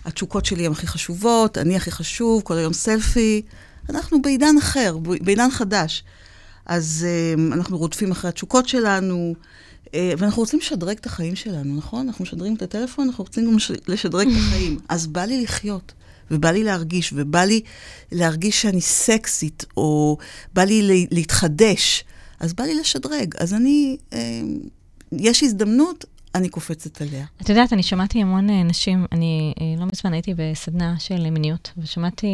התשוקות שלי הן הכי חשובות, אני הכי חשוב, כל היום סלפי. אנחנו בעידן אחר, בעידן חדש. אז אנחנו רודפים אחרי התשוקות שלנו, ואנחנו רוצים לשדרג את החיים שלנו, נכון? אנחנו משדרים את הטלפון, אנחנו רוצים גם לשדרג את החיים. אז בא לי לחיות, ובא לי להרגיש, ובא לי להרגיש שאני סקסית, או בא לי להתחדש, אז בא לי לשדרג. אז אני, יש הזדמנות, אני קופצת עליה. את יודעת, אני שמעתי המון נשים, אני לא מזמן הייתי בסדנה של מיניות, ושמעתי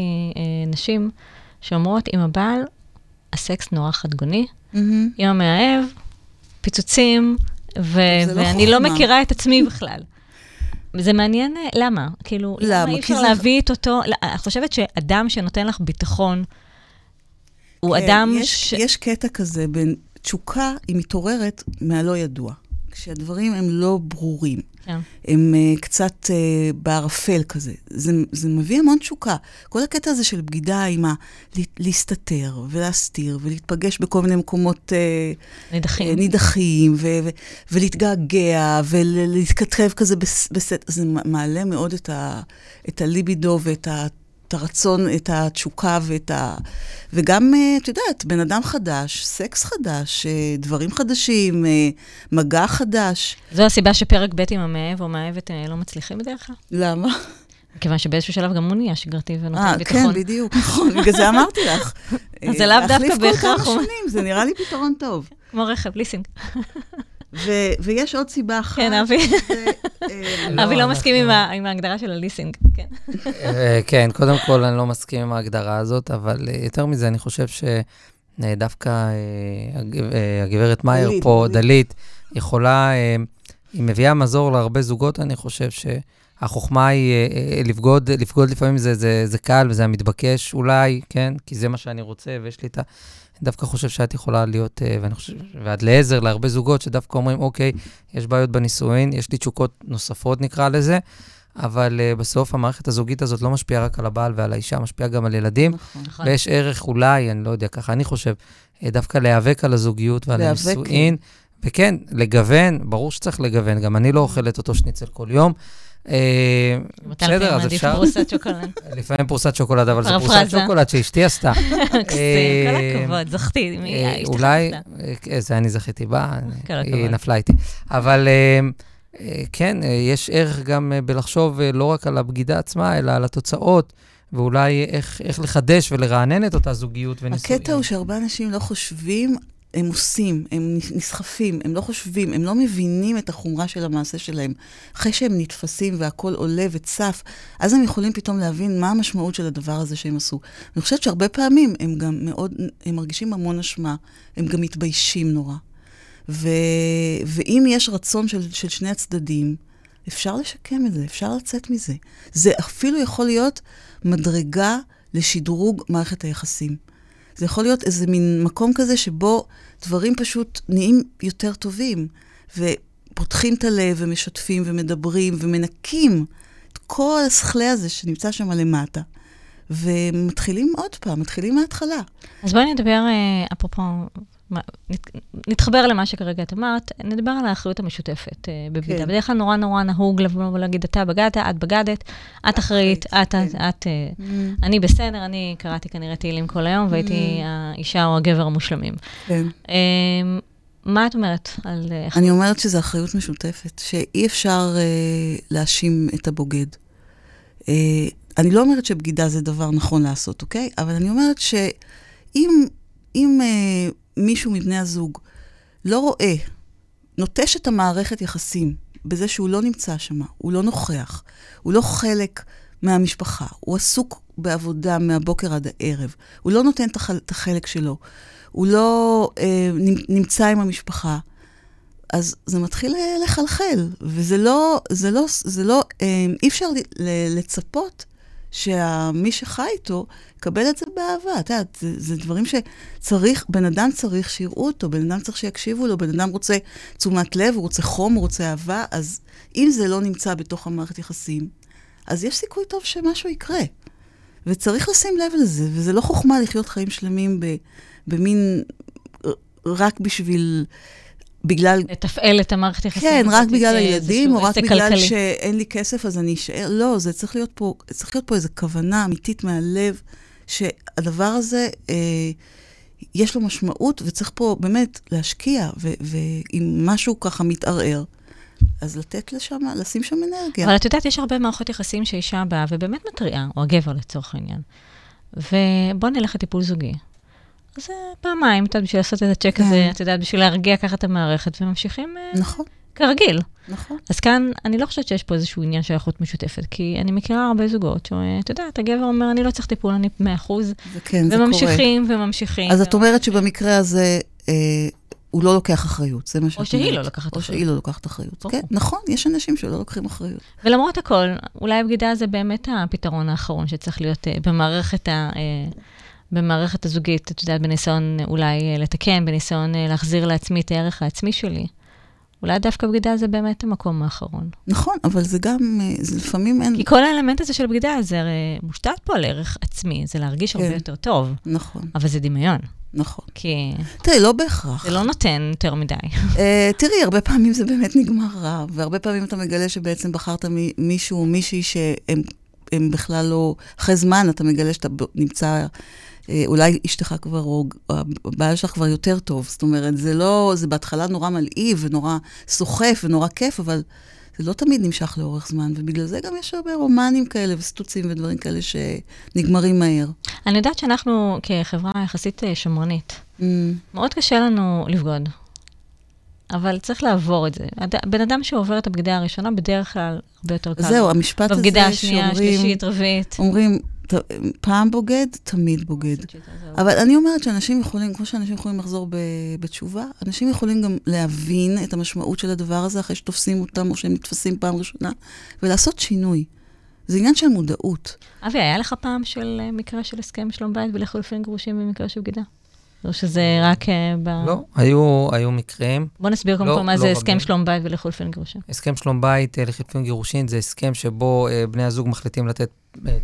נשים שאומרות, אם הבעל, הסקס נורא חדגוני, אם המאהב, פיצוצים, ואני לא מכירה את עצמי בכלל. זה מעניין, למה? כאילו, למה אי אפשר להביא את אותו? את חושבת שאדם שנותן לך ביטחון, הוא אדם ש... יש קטע כזה בין תשוקה, היא מתעוררת מהלא ידוע. כשהדברים הם לא ברורים. הם קצת בערפל כזה. זה מביא המון תשוקה. כל הקטע הזה של בגידה עם להסתתר ולהסתיר ולהתפגש בכל מיני מקומות נידחים ולהתגעגע ולהתכתב כזה בסט. זה מעלה מאוד את הליבידו ואת הרצון, את התשוקה וגם, את יודעת, בן אדם חדש, סקס חדש, דברים חדשים, מגע חדש. זו הסיבה שפרק ב' עם המאהב או מאהבת לא מצליחים בדרך כלל? למה? כיוון שבאיזשהו שלב גם הוא נהיה שגרתי ונותן ביטחון. אה, כן, בדיוק, נכון, בגלל זה אמרתי לך. זה לאו דווקא בהכרח. זה נראה לי פתרון טוב. כמו רכב, ליסינג. ויש עוד סיבה אחת. כן, אבי. אבי לא מסכים עם ההגדרה של הליסינג. כן, קודם כל אני לא מסכים עם ההגדרה הזאת, אבל יותר מזה אני חושב שדווקא הגברת מאיר פה, דלית, יכולה, היא מביאה מזור להרבה זוגות, אני חושב שהחוכמה היא לבגוד, לבגוד לפעמים זה קל וזה המתבקש אולי, כן, כי זה מה שאני רוצה ויש לי את ה... דווקא חושב שאת יכולה להיות, ואני חושב, ועד לעזר, להרבה זוגות שדווקא אומרים, אוקיי, יש בעיות בנישואין, יש לי תשוקות נוספות נקרא לזה, אבל בסוף המערכת הזוגית הזאת לא משפיעה רק על הבעל ועל האישה, משפיעה גם על ילדים, ויש ערך אולי, אני לא יודע, ככה אני חושב, דווקא להיאבק על הזוגיות ועל הנישואין, וכן, לגוון, ברור שצריך לגוון, גם אני לא אוכלת אותו שניצל כל יום, בסדר, אז אפשר לפעמים פרוסת שוקולד, אבל זה פרוסת שוקולד שאשתי עשתה. כל הכבוד, זכתי. אולי, זה אני זכיתי בה, היא נפלה איתי. אבל כן, יש ערך גם בלחשוב לא רק על הבגידה עצמה, אלא על התוצאות, ואולי איך לחדש ולרענן את אותה זוגיות ונישואים. הקטע הוא שהרבה אנשים לא חושבים, הם עושים, הם נסחפים, הם לא חושבים, הם לא מבינים את החומרה של המעשה שלהם. אחרי שהם נתפסים והכל עולה וצף, אז הם יכולים פתאום להבין מה המשמעות של הדבר הזה שהם עשו. אני חושבת שהרבה פעמים הם גם מאוד, הם מרגישים המון אשמה, הם גם מתביישים נורא. ו, ואם יש רצון של, של שני הצדדים, אפשר לשקם את זה, אפשר לצאת מזה. זה אפילו יכול להיות מדרגה לשדרוג מערכת היחסים. זה יכול להיות איזה מין מקום כזה שבו דברים פשוט נהיים יותר טובים, ופותחים את הלב ומשתפים ומדברים ומנקים את כל השכלה הזה שנמצא שם למטה. ומתחילים עוד פעם, מתחילים מההתחלה. אז בואי נדבר, אפרופו נתחבר למה שכרגע את אמרת, נדבר על האחריות המשותפת בבידה. בדרך כלל נורא נורא נהוג לבוא ולהגיד, אתה בגדת, את בגדת, את אחראית, את... אני בסדר, אני קראתי כנראה תהילים כל היום, והייתי האישה או הגבר המושלמים. כן. מה את אומרת על... אני אומרת שזו אחריות משותפת, שאי אפשר להאשים את הבוגד. אני לא אומרת שבגידה זה דבר נכון לעשות, אוקיי? אבל אני אומרת שאם... אם אה, מישהו מבני הזוג לא רואה, נוטש את המערכת יחסים, בזה שהוא לא נמצא שם, הוא לא נוכח, הוא לא חלק מהמשפחה, הוא עסוק בעבודה מהבוקר עד הערב, הוא לא נותן את החלק שלו, הוא לא אה, נמצא עם המשפחה, אז זה מתחיל לחלחל, וזה לא, זה לא, זה לא, אה, אי אפשר לצפות, שמי שחי איתו, קבל את זה באהבה. אתה יודעת, זה, זה דברים שצריך, בן אדם צריך שיראו אותו, בן אדם צריך שיקשיבו לו, בן אדם רוצה תשומת לב, הוא רוצה חום, הוא רוצה אהבה, אז אם זה לא נמצא בתוך המערכת יחסים, אז יש סיכוי טוב שמשהו יקרה. וצריך לשים לב לזה, וזה לא חוכמה לחיות חיים שלמים ב, במין, רק בשביל... בגלל... לתפעל את המערכת יחסים. כן, רק בגלל הילדים, או רק בגלל שאין לי כסף, אז אני אשאר. לא, זה צריך להיות פה, צריך להיות פה איזו כוונה אמיתית מהלב, שהדבר הזה, אה, יש לו משמעות, וצריך פה באמת להשקיע, ואם משהו ככה מתערער, אז לתת לשם, לשים שם אנרגיה. אבל את יודעת, יש הרבה מערכות יחסים שהאישה באה, ובאמת מטריעה, או הגבר לצורך העניין. ובוא נלך לטיפול זוגי. אז פעמיים, אתה בשביל לעשות את הצ'ק הזה, את יודעת, בשביל להרגיע ככה את המערכת, וממשיכים כרגיל. אז כאן, אני לא חושבת שיש פה איזשהו עניין של איכות משותפת, כי אני מכירה הרבה זוגות, שאתה יודעת, הגבר אומר, אני לא צריך טיפול, אני מאה אחוז, וממשיכים וממשיכים. אז את אומרת שבמקרה הזה, הוא לא לוקח אחריות. או שהיא לא לוקחת אחריות. או שהיא לא לוקחת אחריות. כן, נכון, יש אנשים שלא לוקחים אחריות. ולמרות הכל, אולי הבגידה זה באמת הפתרון האחרון שצריך להיות במערכת ה... במערכת הזוגית, את יודעת, בניסיון אולי לתקן, בניסיון להחזיר לעצמי את הערך העצמי שלי. אולי דווקא בגידה זה באמת המקום האחרון. נכון, אבל זה גם, זה לפעמים אין... כי כל האלמנט הזה של בגידה זה מושתת פה על ערך עצמי, זה להרגיש הרבה יותר טוב. נכון. אבל זה דמיון. נכון. כי... תראי, לא בהכרח. זה לא נותן יותר מדי. תראי, הרבה פעמים זה באמת נגמר רע, והרבה פעמים אתה מגלה שבעצם בחרת מישהו או מישהי שהם... הם בכלל לא, אחרי זמן אתה מגלה שאתה נמצא, אולי אשתך כבר, או הבעל שלך כבר יותר טוב, זאת אומרת, זה לא, זה בהתחלה נורא מלאי, ונורא סוחף, ונורא כיף, אבל זה לא תמיד נמשך לאורך זמן, ובגלל זה גם יש הרבה רומנים כאלה, וסטוצים ודברים כאלה שנגמרים מהר. אני יודעת שאנחנו, כחברה יחסית שמרנית, מאוד קשה לנו לבגוד, אבל צריך לעבור את זה. בן אדם שעובר את הבגידה הראשונה, בדרך כלל הרבה יותר קל. זהו, המשפט הזה שאומרים... בבגידה השנייה, שלישית, רביעית. אומרים, פעם בוגד, תמיד בוגד. אבל אני אומרת שאנשים יכולים, כמו שאנשים יכולים לחזור בתשובה, אנשים יכולים גם להבין את המשמעות של הדבר הזה, אחרי שתופסים אותם, או שהם נתפסים פעם ראשונה, ולעשות שינוי. זה עניין של מודעות. אבי, היה לך פעם של מקרה של הסכם שלום בית, ולחלופין גרושים במקרה של בגידה? או שזה רק ב... לא, היו, היו מקרים. בוא נסביר קודם כל מה זה הסכם שלום בית ולחילופין גירושין. הסכם שלום בית לחילופין גירושין זה הסכם שבו בני הזוג מחליטים לתת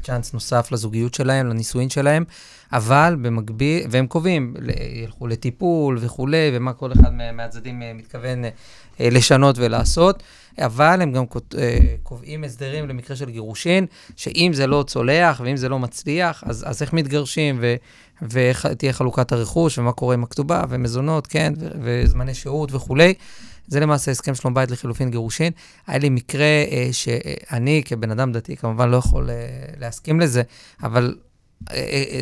צ'אנס נוסף לזוגיות שלהם, לנישואין שלהם, אבל במקביל, והם קובעים, ילכו לטיפול וכולי, ומה כל אחד מהצדדים מתכוון לשנות ולעשות, אבל הם גם קובעים הסדרים למקרה של גירושין, שאם זה לא צולח ואם זה לא מצליח, אז, אז איך מתגרשים ו... ותהיה חלוקת הרכוש, ומה קורה עם הכתובה, ומזונות, כן, וזמני שהות וכולי. זה למעשה הסכם שלום בית לחילופין גירושין. היה לי מקרה שאני, כבן אדם דתי, כמובן לא יכול להסכים לזה, אבל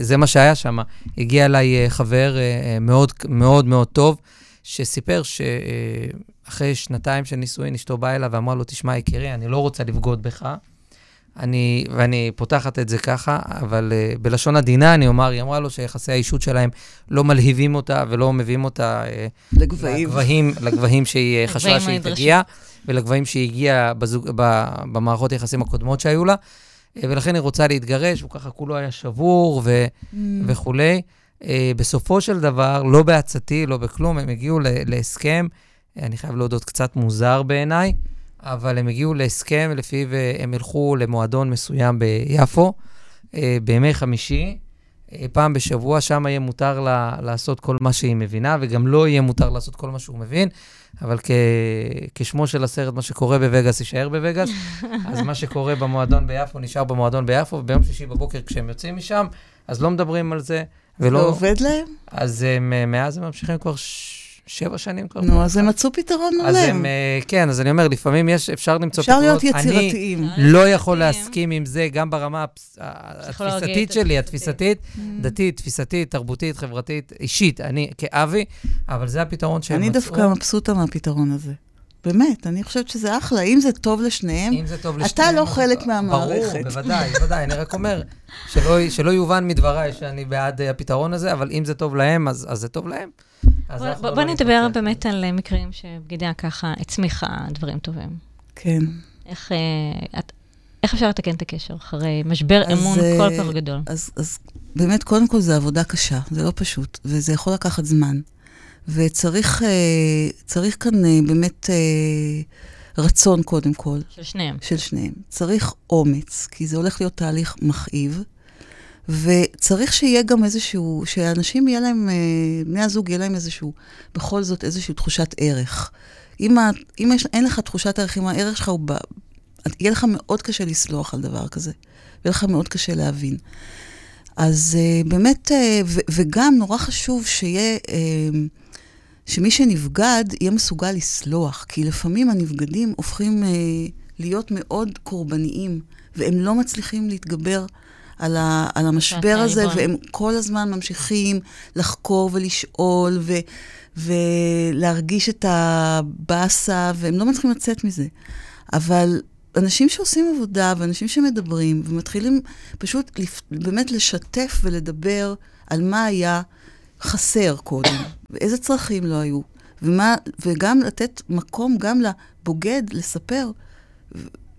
זה מה שהיה שם. הגיע אליי חבר מאוד מאוד מאוד טוב, שסיפר שאחרי שנתיים של נישואין, אשתו באה אליו ואמרה לו, תשמע, יקירי, אני לא רוצה לבגוד בך, אני, ואני פותחת את זה ככה, אבל uh, בלשון עדינה אני אומר, היא אמרה לו שיחסי האישות שלהם לא מלהיבים אותה ולא מביאים אותה uh, לגבהים. לגבהים, לגבהים שהיא חשבה שהיא תגיעה, ולגבהים שהיא הגיעה בזוג, ב, במערכות יחסים הקודמות שהיו לה, uh, ולכן היא רוצה להתגרש, וככה כולו היה שבור ו, mm. וכו'. Uh, בסופו של דבר, לא בעצתי, לא בכלום, הם הגיעו ל, להסכם, uh, אני חייב להודות קצת מוזר בעיניי, אבל הם הגיעו להסכם, לפיו הם הלכו למועדון מסוים ביפו, בימי חמישי, פעם בשבוע, שם יהיה מותר לה, לעשות כל מה שהיא מבינה, וגם לא יהיה מותר לעשות כל מה שהוא מבין, אבל כ, כשמו של הסרט, מה שקורה בווגאס יישאר בווגאס, אז מה שקורה במועדון ביפו נשאר במועדון ביפו, וביום שישי בבוקר כשהם יוצאים משם, אז לא מדברים על זה, ולא... זה עובד להם? אז הם, מאז הם ממשיכים כבר ש... שבע שנים כבר. נו, אז הם מצאו פתרון עליהם. כן, אז אני אומר, לפעמים יש, אפשר למצוא פתרון. אפשר להיות יצירתיים. אני לא יכול להסכים עם זה, גם ברמה התפיסתית שלי, התפיסתית, דתית, תפיסתית, תרבותית, חברתית, אישית, אני כאבי, אבל זה הפתרון שהם מצאו. אני דווקא מבסוטה מהפתרון הזה. באמת, אני חושבת שזה אחלה. אם זה טוב לשניהם, אתה לא חלק מהמערכת. ברור, בוודאי, בוודאי. אני רק אומר, שלא יובן מדבריי שאני בעד הפתרון הזה, אבל אם זה טוב להם, אז זה טוב להם. בוא נדבר באמת על מקרים שבגידה ככה הצמיחה דברים טובים. כן. איך אפשר לתקן את הקשר אחרי משבר אמון כל כך גדול? אז באמת, קודם כל זה עבודה קשה, זה לא פשוט, וזה יכול לקחת זמן. וצריך צריך כאן באמת רצון קודם כל. של שניהם. של שניהם. צריך אומץ, כי זה הולך להיות תהליך מכאיב, וצריך שיהיה גם איזשהו, שאנשים יהיה להם, בני הזוג יהיה להם איזשהו, בכל זאת איזשהו תחושת ערך. אם, אם יש, אין לך תחושת ערך, אם הערך שלך הוא בא, יהיה לך מאוד קשה לסלוח על דבר כזה. יהיה לך מאוד קשה להבין. אז באמת, ו, וגם נורא חשוב שיהיה, שמי שנבגד יהיה מסוגל לסלוח, כי לפעמים הנבגדים הופכים אה, להיות מאוד קורבניים, והם לא מצליחים להתגבר על, ה, על המשבר הזה, והם כל הזמן ממשיכים לחקור ולשאול, ו, ולהרגיש את הבאסה, והם לא מצליחים לצאת מזה. אבל אנשים שעושים עבודה, ואנשים שמדברים, ומתחילים פשוט לפ, באמת לשתף ולדבר על מה היה חסר קודם. ואיזה צרכים לא היו, ומה, וגם לתת מקום גם לבוגד, לספר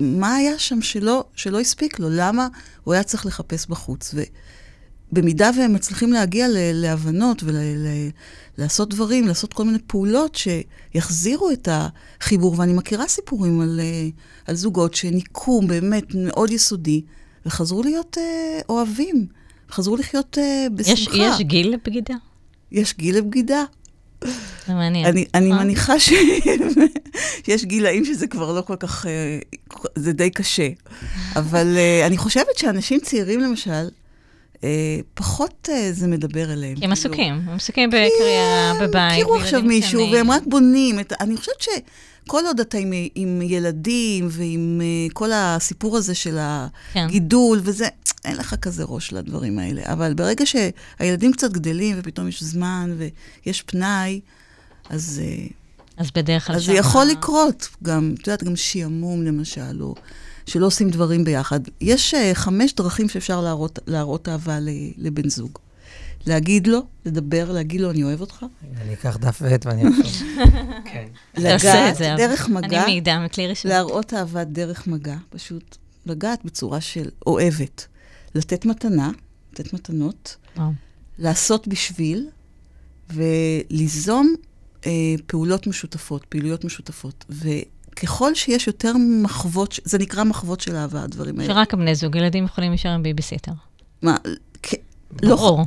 מה היה שם שלא, שלא הספיק לו, למה הוא היה צריך לחפש בחוץ. ובמידה והם מצליחים להגיע ל- להבנות ולעשות ול- דברים, לעשות כל מיני פעולות שיחזירו את החיבור, ואני מכירה סיפורים על, על זוגות שניקו באמת מאוד יסודי, וחזרו להיות אה, אוהבים, חזרו לחיות אה, בשמחה. יש, יש גיל לבגידה? יש גיל לבגידה. זה מעניין. אני, אני מניחה ש... שיש גילאים שזה כבר לא כל כך... זה די קשה. אבל אני חושבת שאנשים צעירים, למשל, פחות זה מדבר אליהם. כי הם עסוקים. הם עסוקים בקריירה, בבית. הכירו עכשיו מישהו, והם רק בונים. אני חושבת שכל עוד אתה עם ילדים, ועם כל הסיפור הזה של הגידול, וזה... אין לך כזה ראש לדברים האלה, אבל ברגע שהילדים קצת גדלים, ופתאום יש זמן, ויש פנאי, אז... אז בדרך כלל... אז זה יכול לקרות, גם, את יודעת, גם שיעמום, למשל, או שלא עושים דברים ביחד. יש חמש דרכים שאפשר להראות, להראות אהבה לבן זוג. להגיד לו, לדבר, להגיד לו, אני אוהב אותך. אני אקח דף ועת ואני אוהב. כן. לגעת, דרך מגע. אני מידע, מכלי ראשון. להראות אהבה דרך מגע, פשוט לגעת בצורה של אוהבת. לתת מתנה, לתת מתנות, וואו. לעשות בשביל, וליזום אה, פעולות משותפות, פעילויות משותפות. וככל שיש יותר מחוות, זה נקרא מחוות של אהבה, הדברים האלה. שרק בני זוג, ילדים יכולים להישאר עם ביביסיטר. מה? כ- ברור. לא,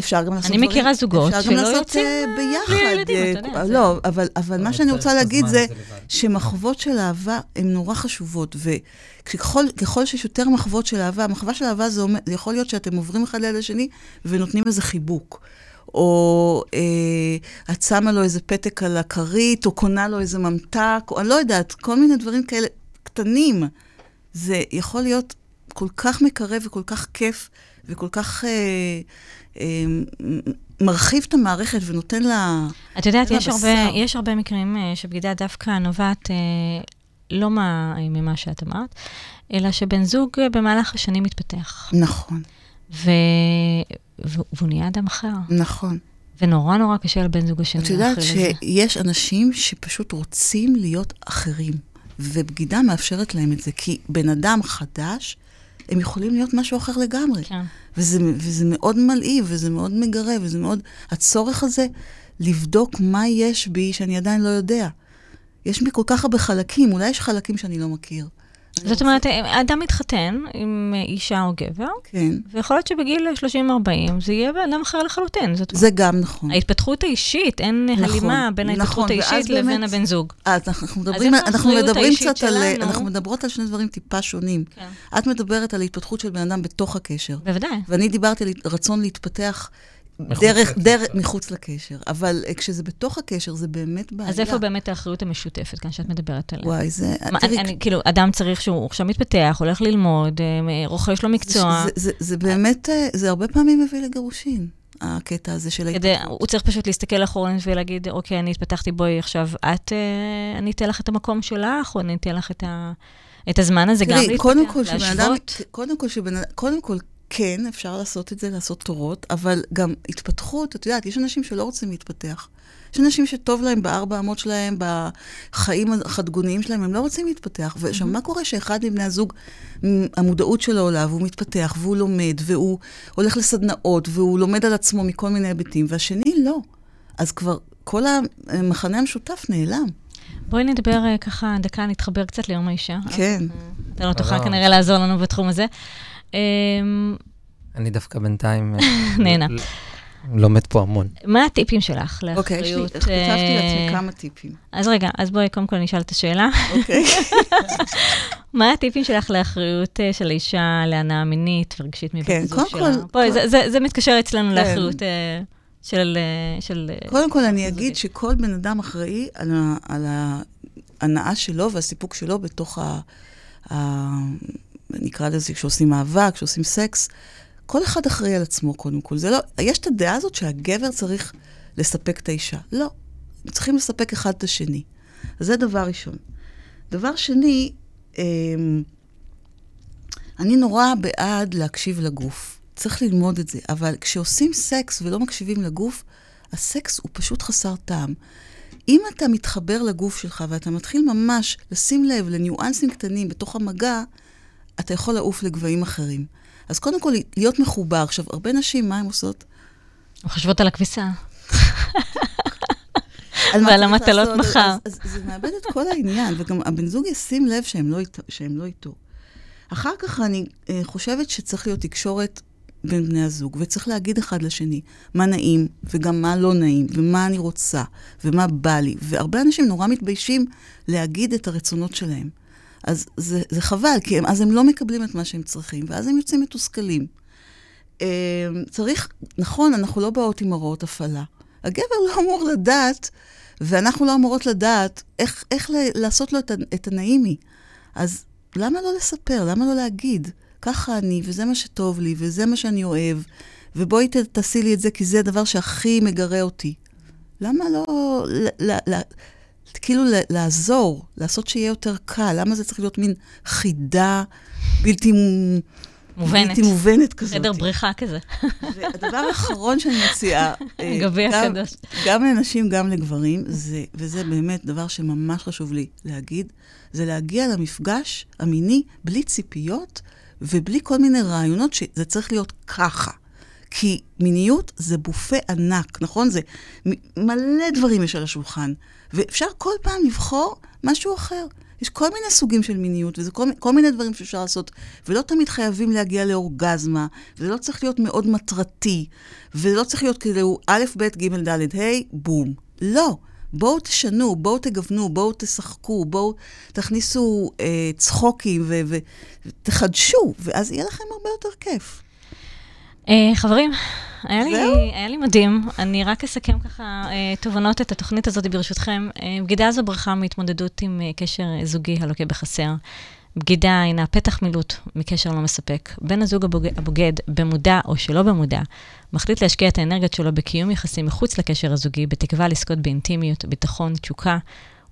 אפשר גם לעשות... אני מכירה זוגות שלא יוצאים ביחד. לא, אבל מה שאני רוצה להגיד זה שמחוות של אהבה הן נורא חשובות, וככל שיש יותר מחוות של אהבה, המחווה של אהבה זה יכול להיות שאתם עוברים אחד ליד השני ונותנים איזה חיבוק, או את שמה לו איזה פתק על הכרית, או קונה לו איזה ממתק, או אני לא יודעת, כל מיני דברים כאלה קטנים. זה יכול להיות כל כך מקרב וכל כך כיף, וכל כך... מרחיב את המערכת ונותן לה... את יודעת, יש הרבה, יש הרבה מקרים שבגידה דווקא נובעת לא ממה שאת אמרת, אלא שבן זוג במהלך השנים מתפתח. נכון. והוא נהיה אדם אחר. נכון. ונורא נורא קשה לבן זוג השני. את יודעת שיש אנשים שפשוט רוצים להיות אחרים, ובגידה מאפשרת להם את זה, כי בן אדם חדש, הם יכולים להיות משהו אחר לגמרי. כן. וזה, וזה מאוד מלאי, וזה מאוד מגרב, וזה מאוד... הצורך הזה לבדוק מה יש בי שאני עדיין לא יודע. יש בי כל כך הרבה חלקים, אולי יש חלקים שאני לא מכיר. זאת אומרת, אדם מתחתן עם אישה או גבר, ויכול להיות שבגיל שלושים ארבעים זה יהיה אדם אחר לחלוטין. זה גם נכון. ההתפתחות האישית, אין הלימה בין ההתפתחות האישית לבין הבן זוג. אז אנחנו מדברים קצת על, אנחנו מדברות על שני דברים טיפה שונים. את מדברת על ההתפתחות של בן אדם בתוך הקשר. בוודאי. ואני דיברתי על רצון להתפתח דרך, דרך, מחוץ לקשר. אבל כשזה בתוך הקשר, זה באמת בעיה. אז איפה באמת האחריות המשותפת, כאן שאת מדברת עליה? וואי, זה... כאילו, אדם צריך שהוא עכשיו מתפתח, הולך ללמוד, רוכש לו מקצוע. זה באמת, זה הרבה פעמים מביא לגירושין, הקטע הזה של ההתפתחות. הוא צריך פשוט להסתכל אחורה ולהגיד, אוקיי, אני התפתחתי בוי עכשיו, את, אני אתן לך את המקום שלך, או אני אתן לך את הזמן הזה גם להתפתח, להשוות. קודם כל, קודם כל, כן, אפשר לעשות את זה, לעשות תורות, אבל גם התפתחות, את יודעת, יש אנשים שלא רוצים להתפתח. יש אנשים שטוב להם בארבע עמות שלהם, בחיים החדגוניים שלהם, הם לא רוצים להתפתח. ושם mm-hmm. מה קורה שאחד מבני הזוג, המודעות שלו עולה, והוא מתפתח, והוא לומד, והוא הולך לסדנאות, והוא לומד על עצמו מכל מיני היבטים, והשני לא. אז כבר כל המחנה המשותף נעלם. בואי נדבר ככה, דקה, נתחבר קצת ליום האישה. כן. אתה לא תוכל כנראה לעזור לנו בתחום הזה. אני דווקא בינתיים נהנה. לומד פה המון. מה הטיפים שלך לאחריות? אוקיי, יש לי, חשבתי לעצמי כמה טיפים. אז רגע, אז בואי קודם כל נשאל את השאלה. אוקיי. מה הטיפים שלך לאחריות של האישה, להנאה מינית ורגשית מבן זוג שלה? בואי, זה מתקשר אצלנו לאחריות של... קודם כל אני אגיד שכל בן אדם אחראי על ההנאה שלו והסיפוק שלו בתוך ה... נקרא לזה, כשעושים אהבה, כשעושים סקס, כל אחד אחראי על עצמו, קודם כל. זה לא, יש את הדעה הזאת שהגבר צריך לספק את האישה. לא. צריכים לספק אחד את השני. אז זה דבר ראשון. דבר שני, אני נורא בעד להקשיב לגוף. צריך ללמוד את זה. אבל כשעושים סקס ולא מקשיבים לגוף, הסקס הוא פשוט חסר טעם. אם אתה מתחבר לגוף שלך ואתה מתחיל ממש לשים לב לניואנסים קטנים בתוך המגע, אתה יכול לעוף לגבעים אחרים. אז קודם כל, להיות מחובר. עכשיו, הרבה נשים, מה הן עושות? הן חושבות על הכביסה. ועל המטלות מחר. אז זה מאבד את כל העניין, וגם הבן זוג ישים לב שהם לא איתו. אחר כך אני חושבת שצריך להיות תקשורת בין בני הזוג, וצריך להגיד אחד לשני מה נעים, וגם מה לא נעים, ומה אני רוצה, ומה בא לי. והרבה אנשים נורא מתביישים להגיד את הרצונות שלהם. אז זה, זה חבל, כי הם, אז הם לא מקבלים את מה שהם צריכים, ואז הם יוצאים מתוסכלים. צריך, נכון, אנחנו לא באות עם הוראות הפעלה. הגבר לא אמור לדעת, ואנחנו לא אמורות לדעת, איך, איך לעשות לו את, את הנעימי. אז למה לא לספר? למה לא להגיד? ככה אני, וזה מה שטוב לי, וזה מה שאני אוהב, ובואי ת, תעשי לי את זה, כי זה הדבר שהכי מגרה אותי. למה לא... ל, ל, ל, כאילו לעזור, לעשות שיהיה יותר קל. למה זה צריך להיות מין חידה בלתי מובנת כזאת? חדר בריחה כזה. והדבר האחרון שאני מציעה, גם לנשים, גם לגברים, וזה באמת דבר שממש חשוב לי להגיד, זה להגיע למפגש המיני בלי ציפיות ובלי כל מיני רעיונות שזה צריך להיות ככה. כי מיניות זה בופה ענק, נכון? זה מלא דברים יש על השולחן. ואפשר כל פעם לבחור משהו אחר. יש כל מיני סוגים של מיניות, וזה כל, כל מיני דברים שאפשר לעשות, ולא תמיד חייבים להגיע לאורגזמה, וזה לא צריך להיות מאוד מטרתי, וזה לא צריך להיות כאילו א', ב', ג', ד', ה', בום. לא. בואו תשנו, בואו תגוונו, בואו תשחקו, בואו תכניסו אה, צחוקים ו- ו- ותחדשו, ואז יהיה לכם הרבה יותר כיף. חברים, היה לי מדהים, אני רק אסכם ככה תובנות את התוכנית הזאת ברשותכם. בגידה זו ברכה מהתמודדות עם קשר זוגי הלוקה בחסר. בגידה הינה פתח מילוט מקשר לא מספק. בן הזוג הבוגד, במודע או שלא במודע, מחליט להשקיע את האנרגיות שלו בקיום יחסים מחוץ לקשר הזוגי, בתקווה לזכות באינטימיות, ביטחון, תשוקה,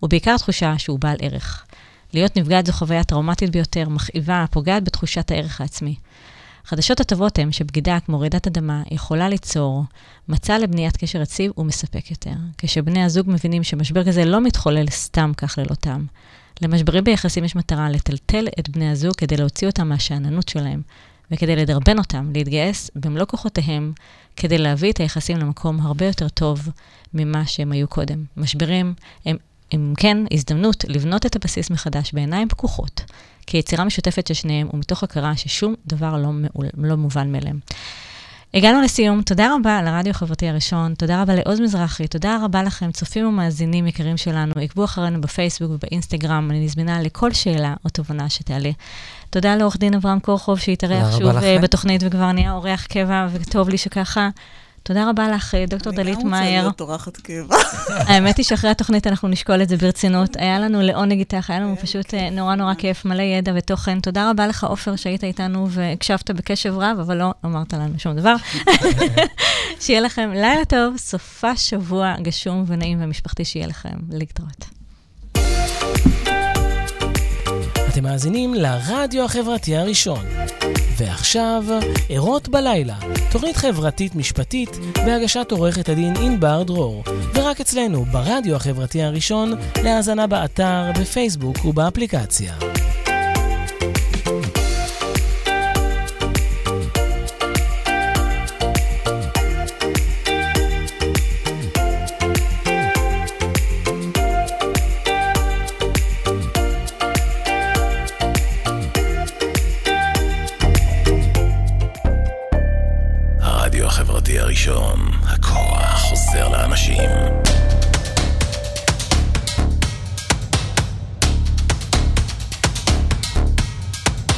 ובעיקר תחושה שהוא בעל ערך. להיות נפגעת זו חוויה טראומטית ביותר, מכאיבה, פוגעת בתחושת הערך העצמי. חדשות הטובות הן שבגידה כמו רעידת אדמה יכולה ליצור מצע לבניית קשר יציב ומספק יותר. כשבני הזוג מבינים שמשבר כזה לא מתחולל סתם כך ללא טעם. למשברים ביחסים יש מטרה לטלטל את בני הזוג כדי להוציא אותם מהשאננות שלהם, וכדי לדרבן אותם להתגייס במלוא כוחותיהם, כדי להביא את היחסים למקום הרבה יותר טוב ממה שהם היו קודם. משברים הם, הם כן הזדמנות לבנות את הבסיס מחדש בעיניים פקוחות, כיצירה משותפת של שניהם, ומתוך הכרה ששום דבר לא, מעול, לא מובן מאליהם. הגענו לסיום, תודה רבה לרדיו חברתי הראשון, תודה רבה לעוז מזרחי, תודה רבה לכם, צופים ומאזינים יקרים שלנו, עקבו אחרינו בפייסבוק ובאינסטגרם, אני נזמינה לכל שאלה או תובנה שתעלה. תודה לעורך דין אברהם כורחוב שהתארח שוב בתוכנית וכבר נהיה אורח קבע, וטוב לי שככה. תודה רבה לך, דוקטור דלית מאיר. אני גם רוצה להיות אורחת קבע. האמת היא שאחרי התוכנית אנחנו נשקול את זה ברצינות. היה לנו לעונג איתך, היה לנו פשוט נורא נורא כיף, מלא ידע ותוכן. תודה רבה לך, אופר, שהיית איתנו והקשבת בקשב רב, אבל לא אמרת לנו שום דבר. שיהיה לכם לילה טוב, סופה שבוע גשום ונעים ומשפחתי שיהיה לכם להתראות. אתם מאזינים לרדיו החברתי הראשון. ועכשיו, ערות בלילה, תוכנית חברתית משפטית בהגשת עורכת הדין ענבר דרור, ורק אצלנו ברדיו החברתי הראשון, להאזנה באתר, בפייסבוק ובאפליקציה. הכוח חוזר לאנשים.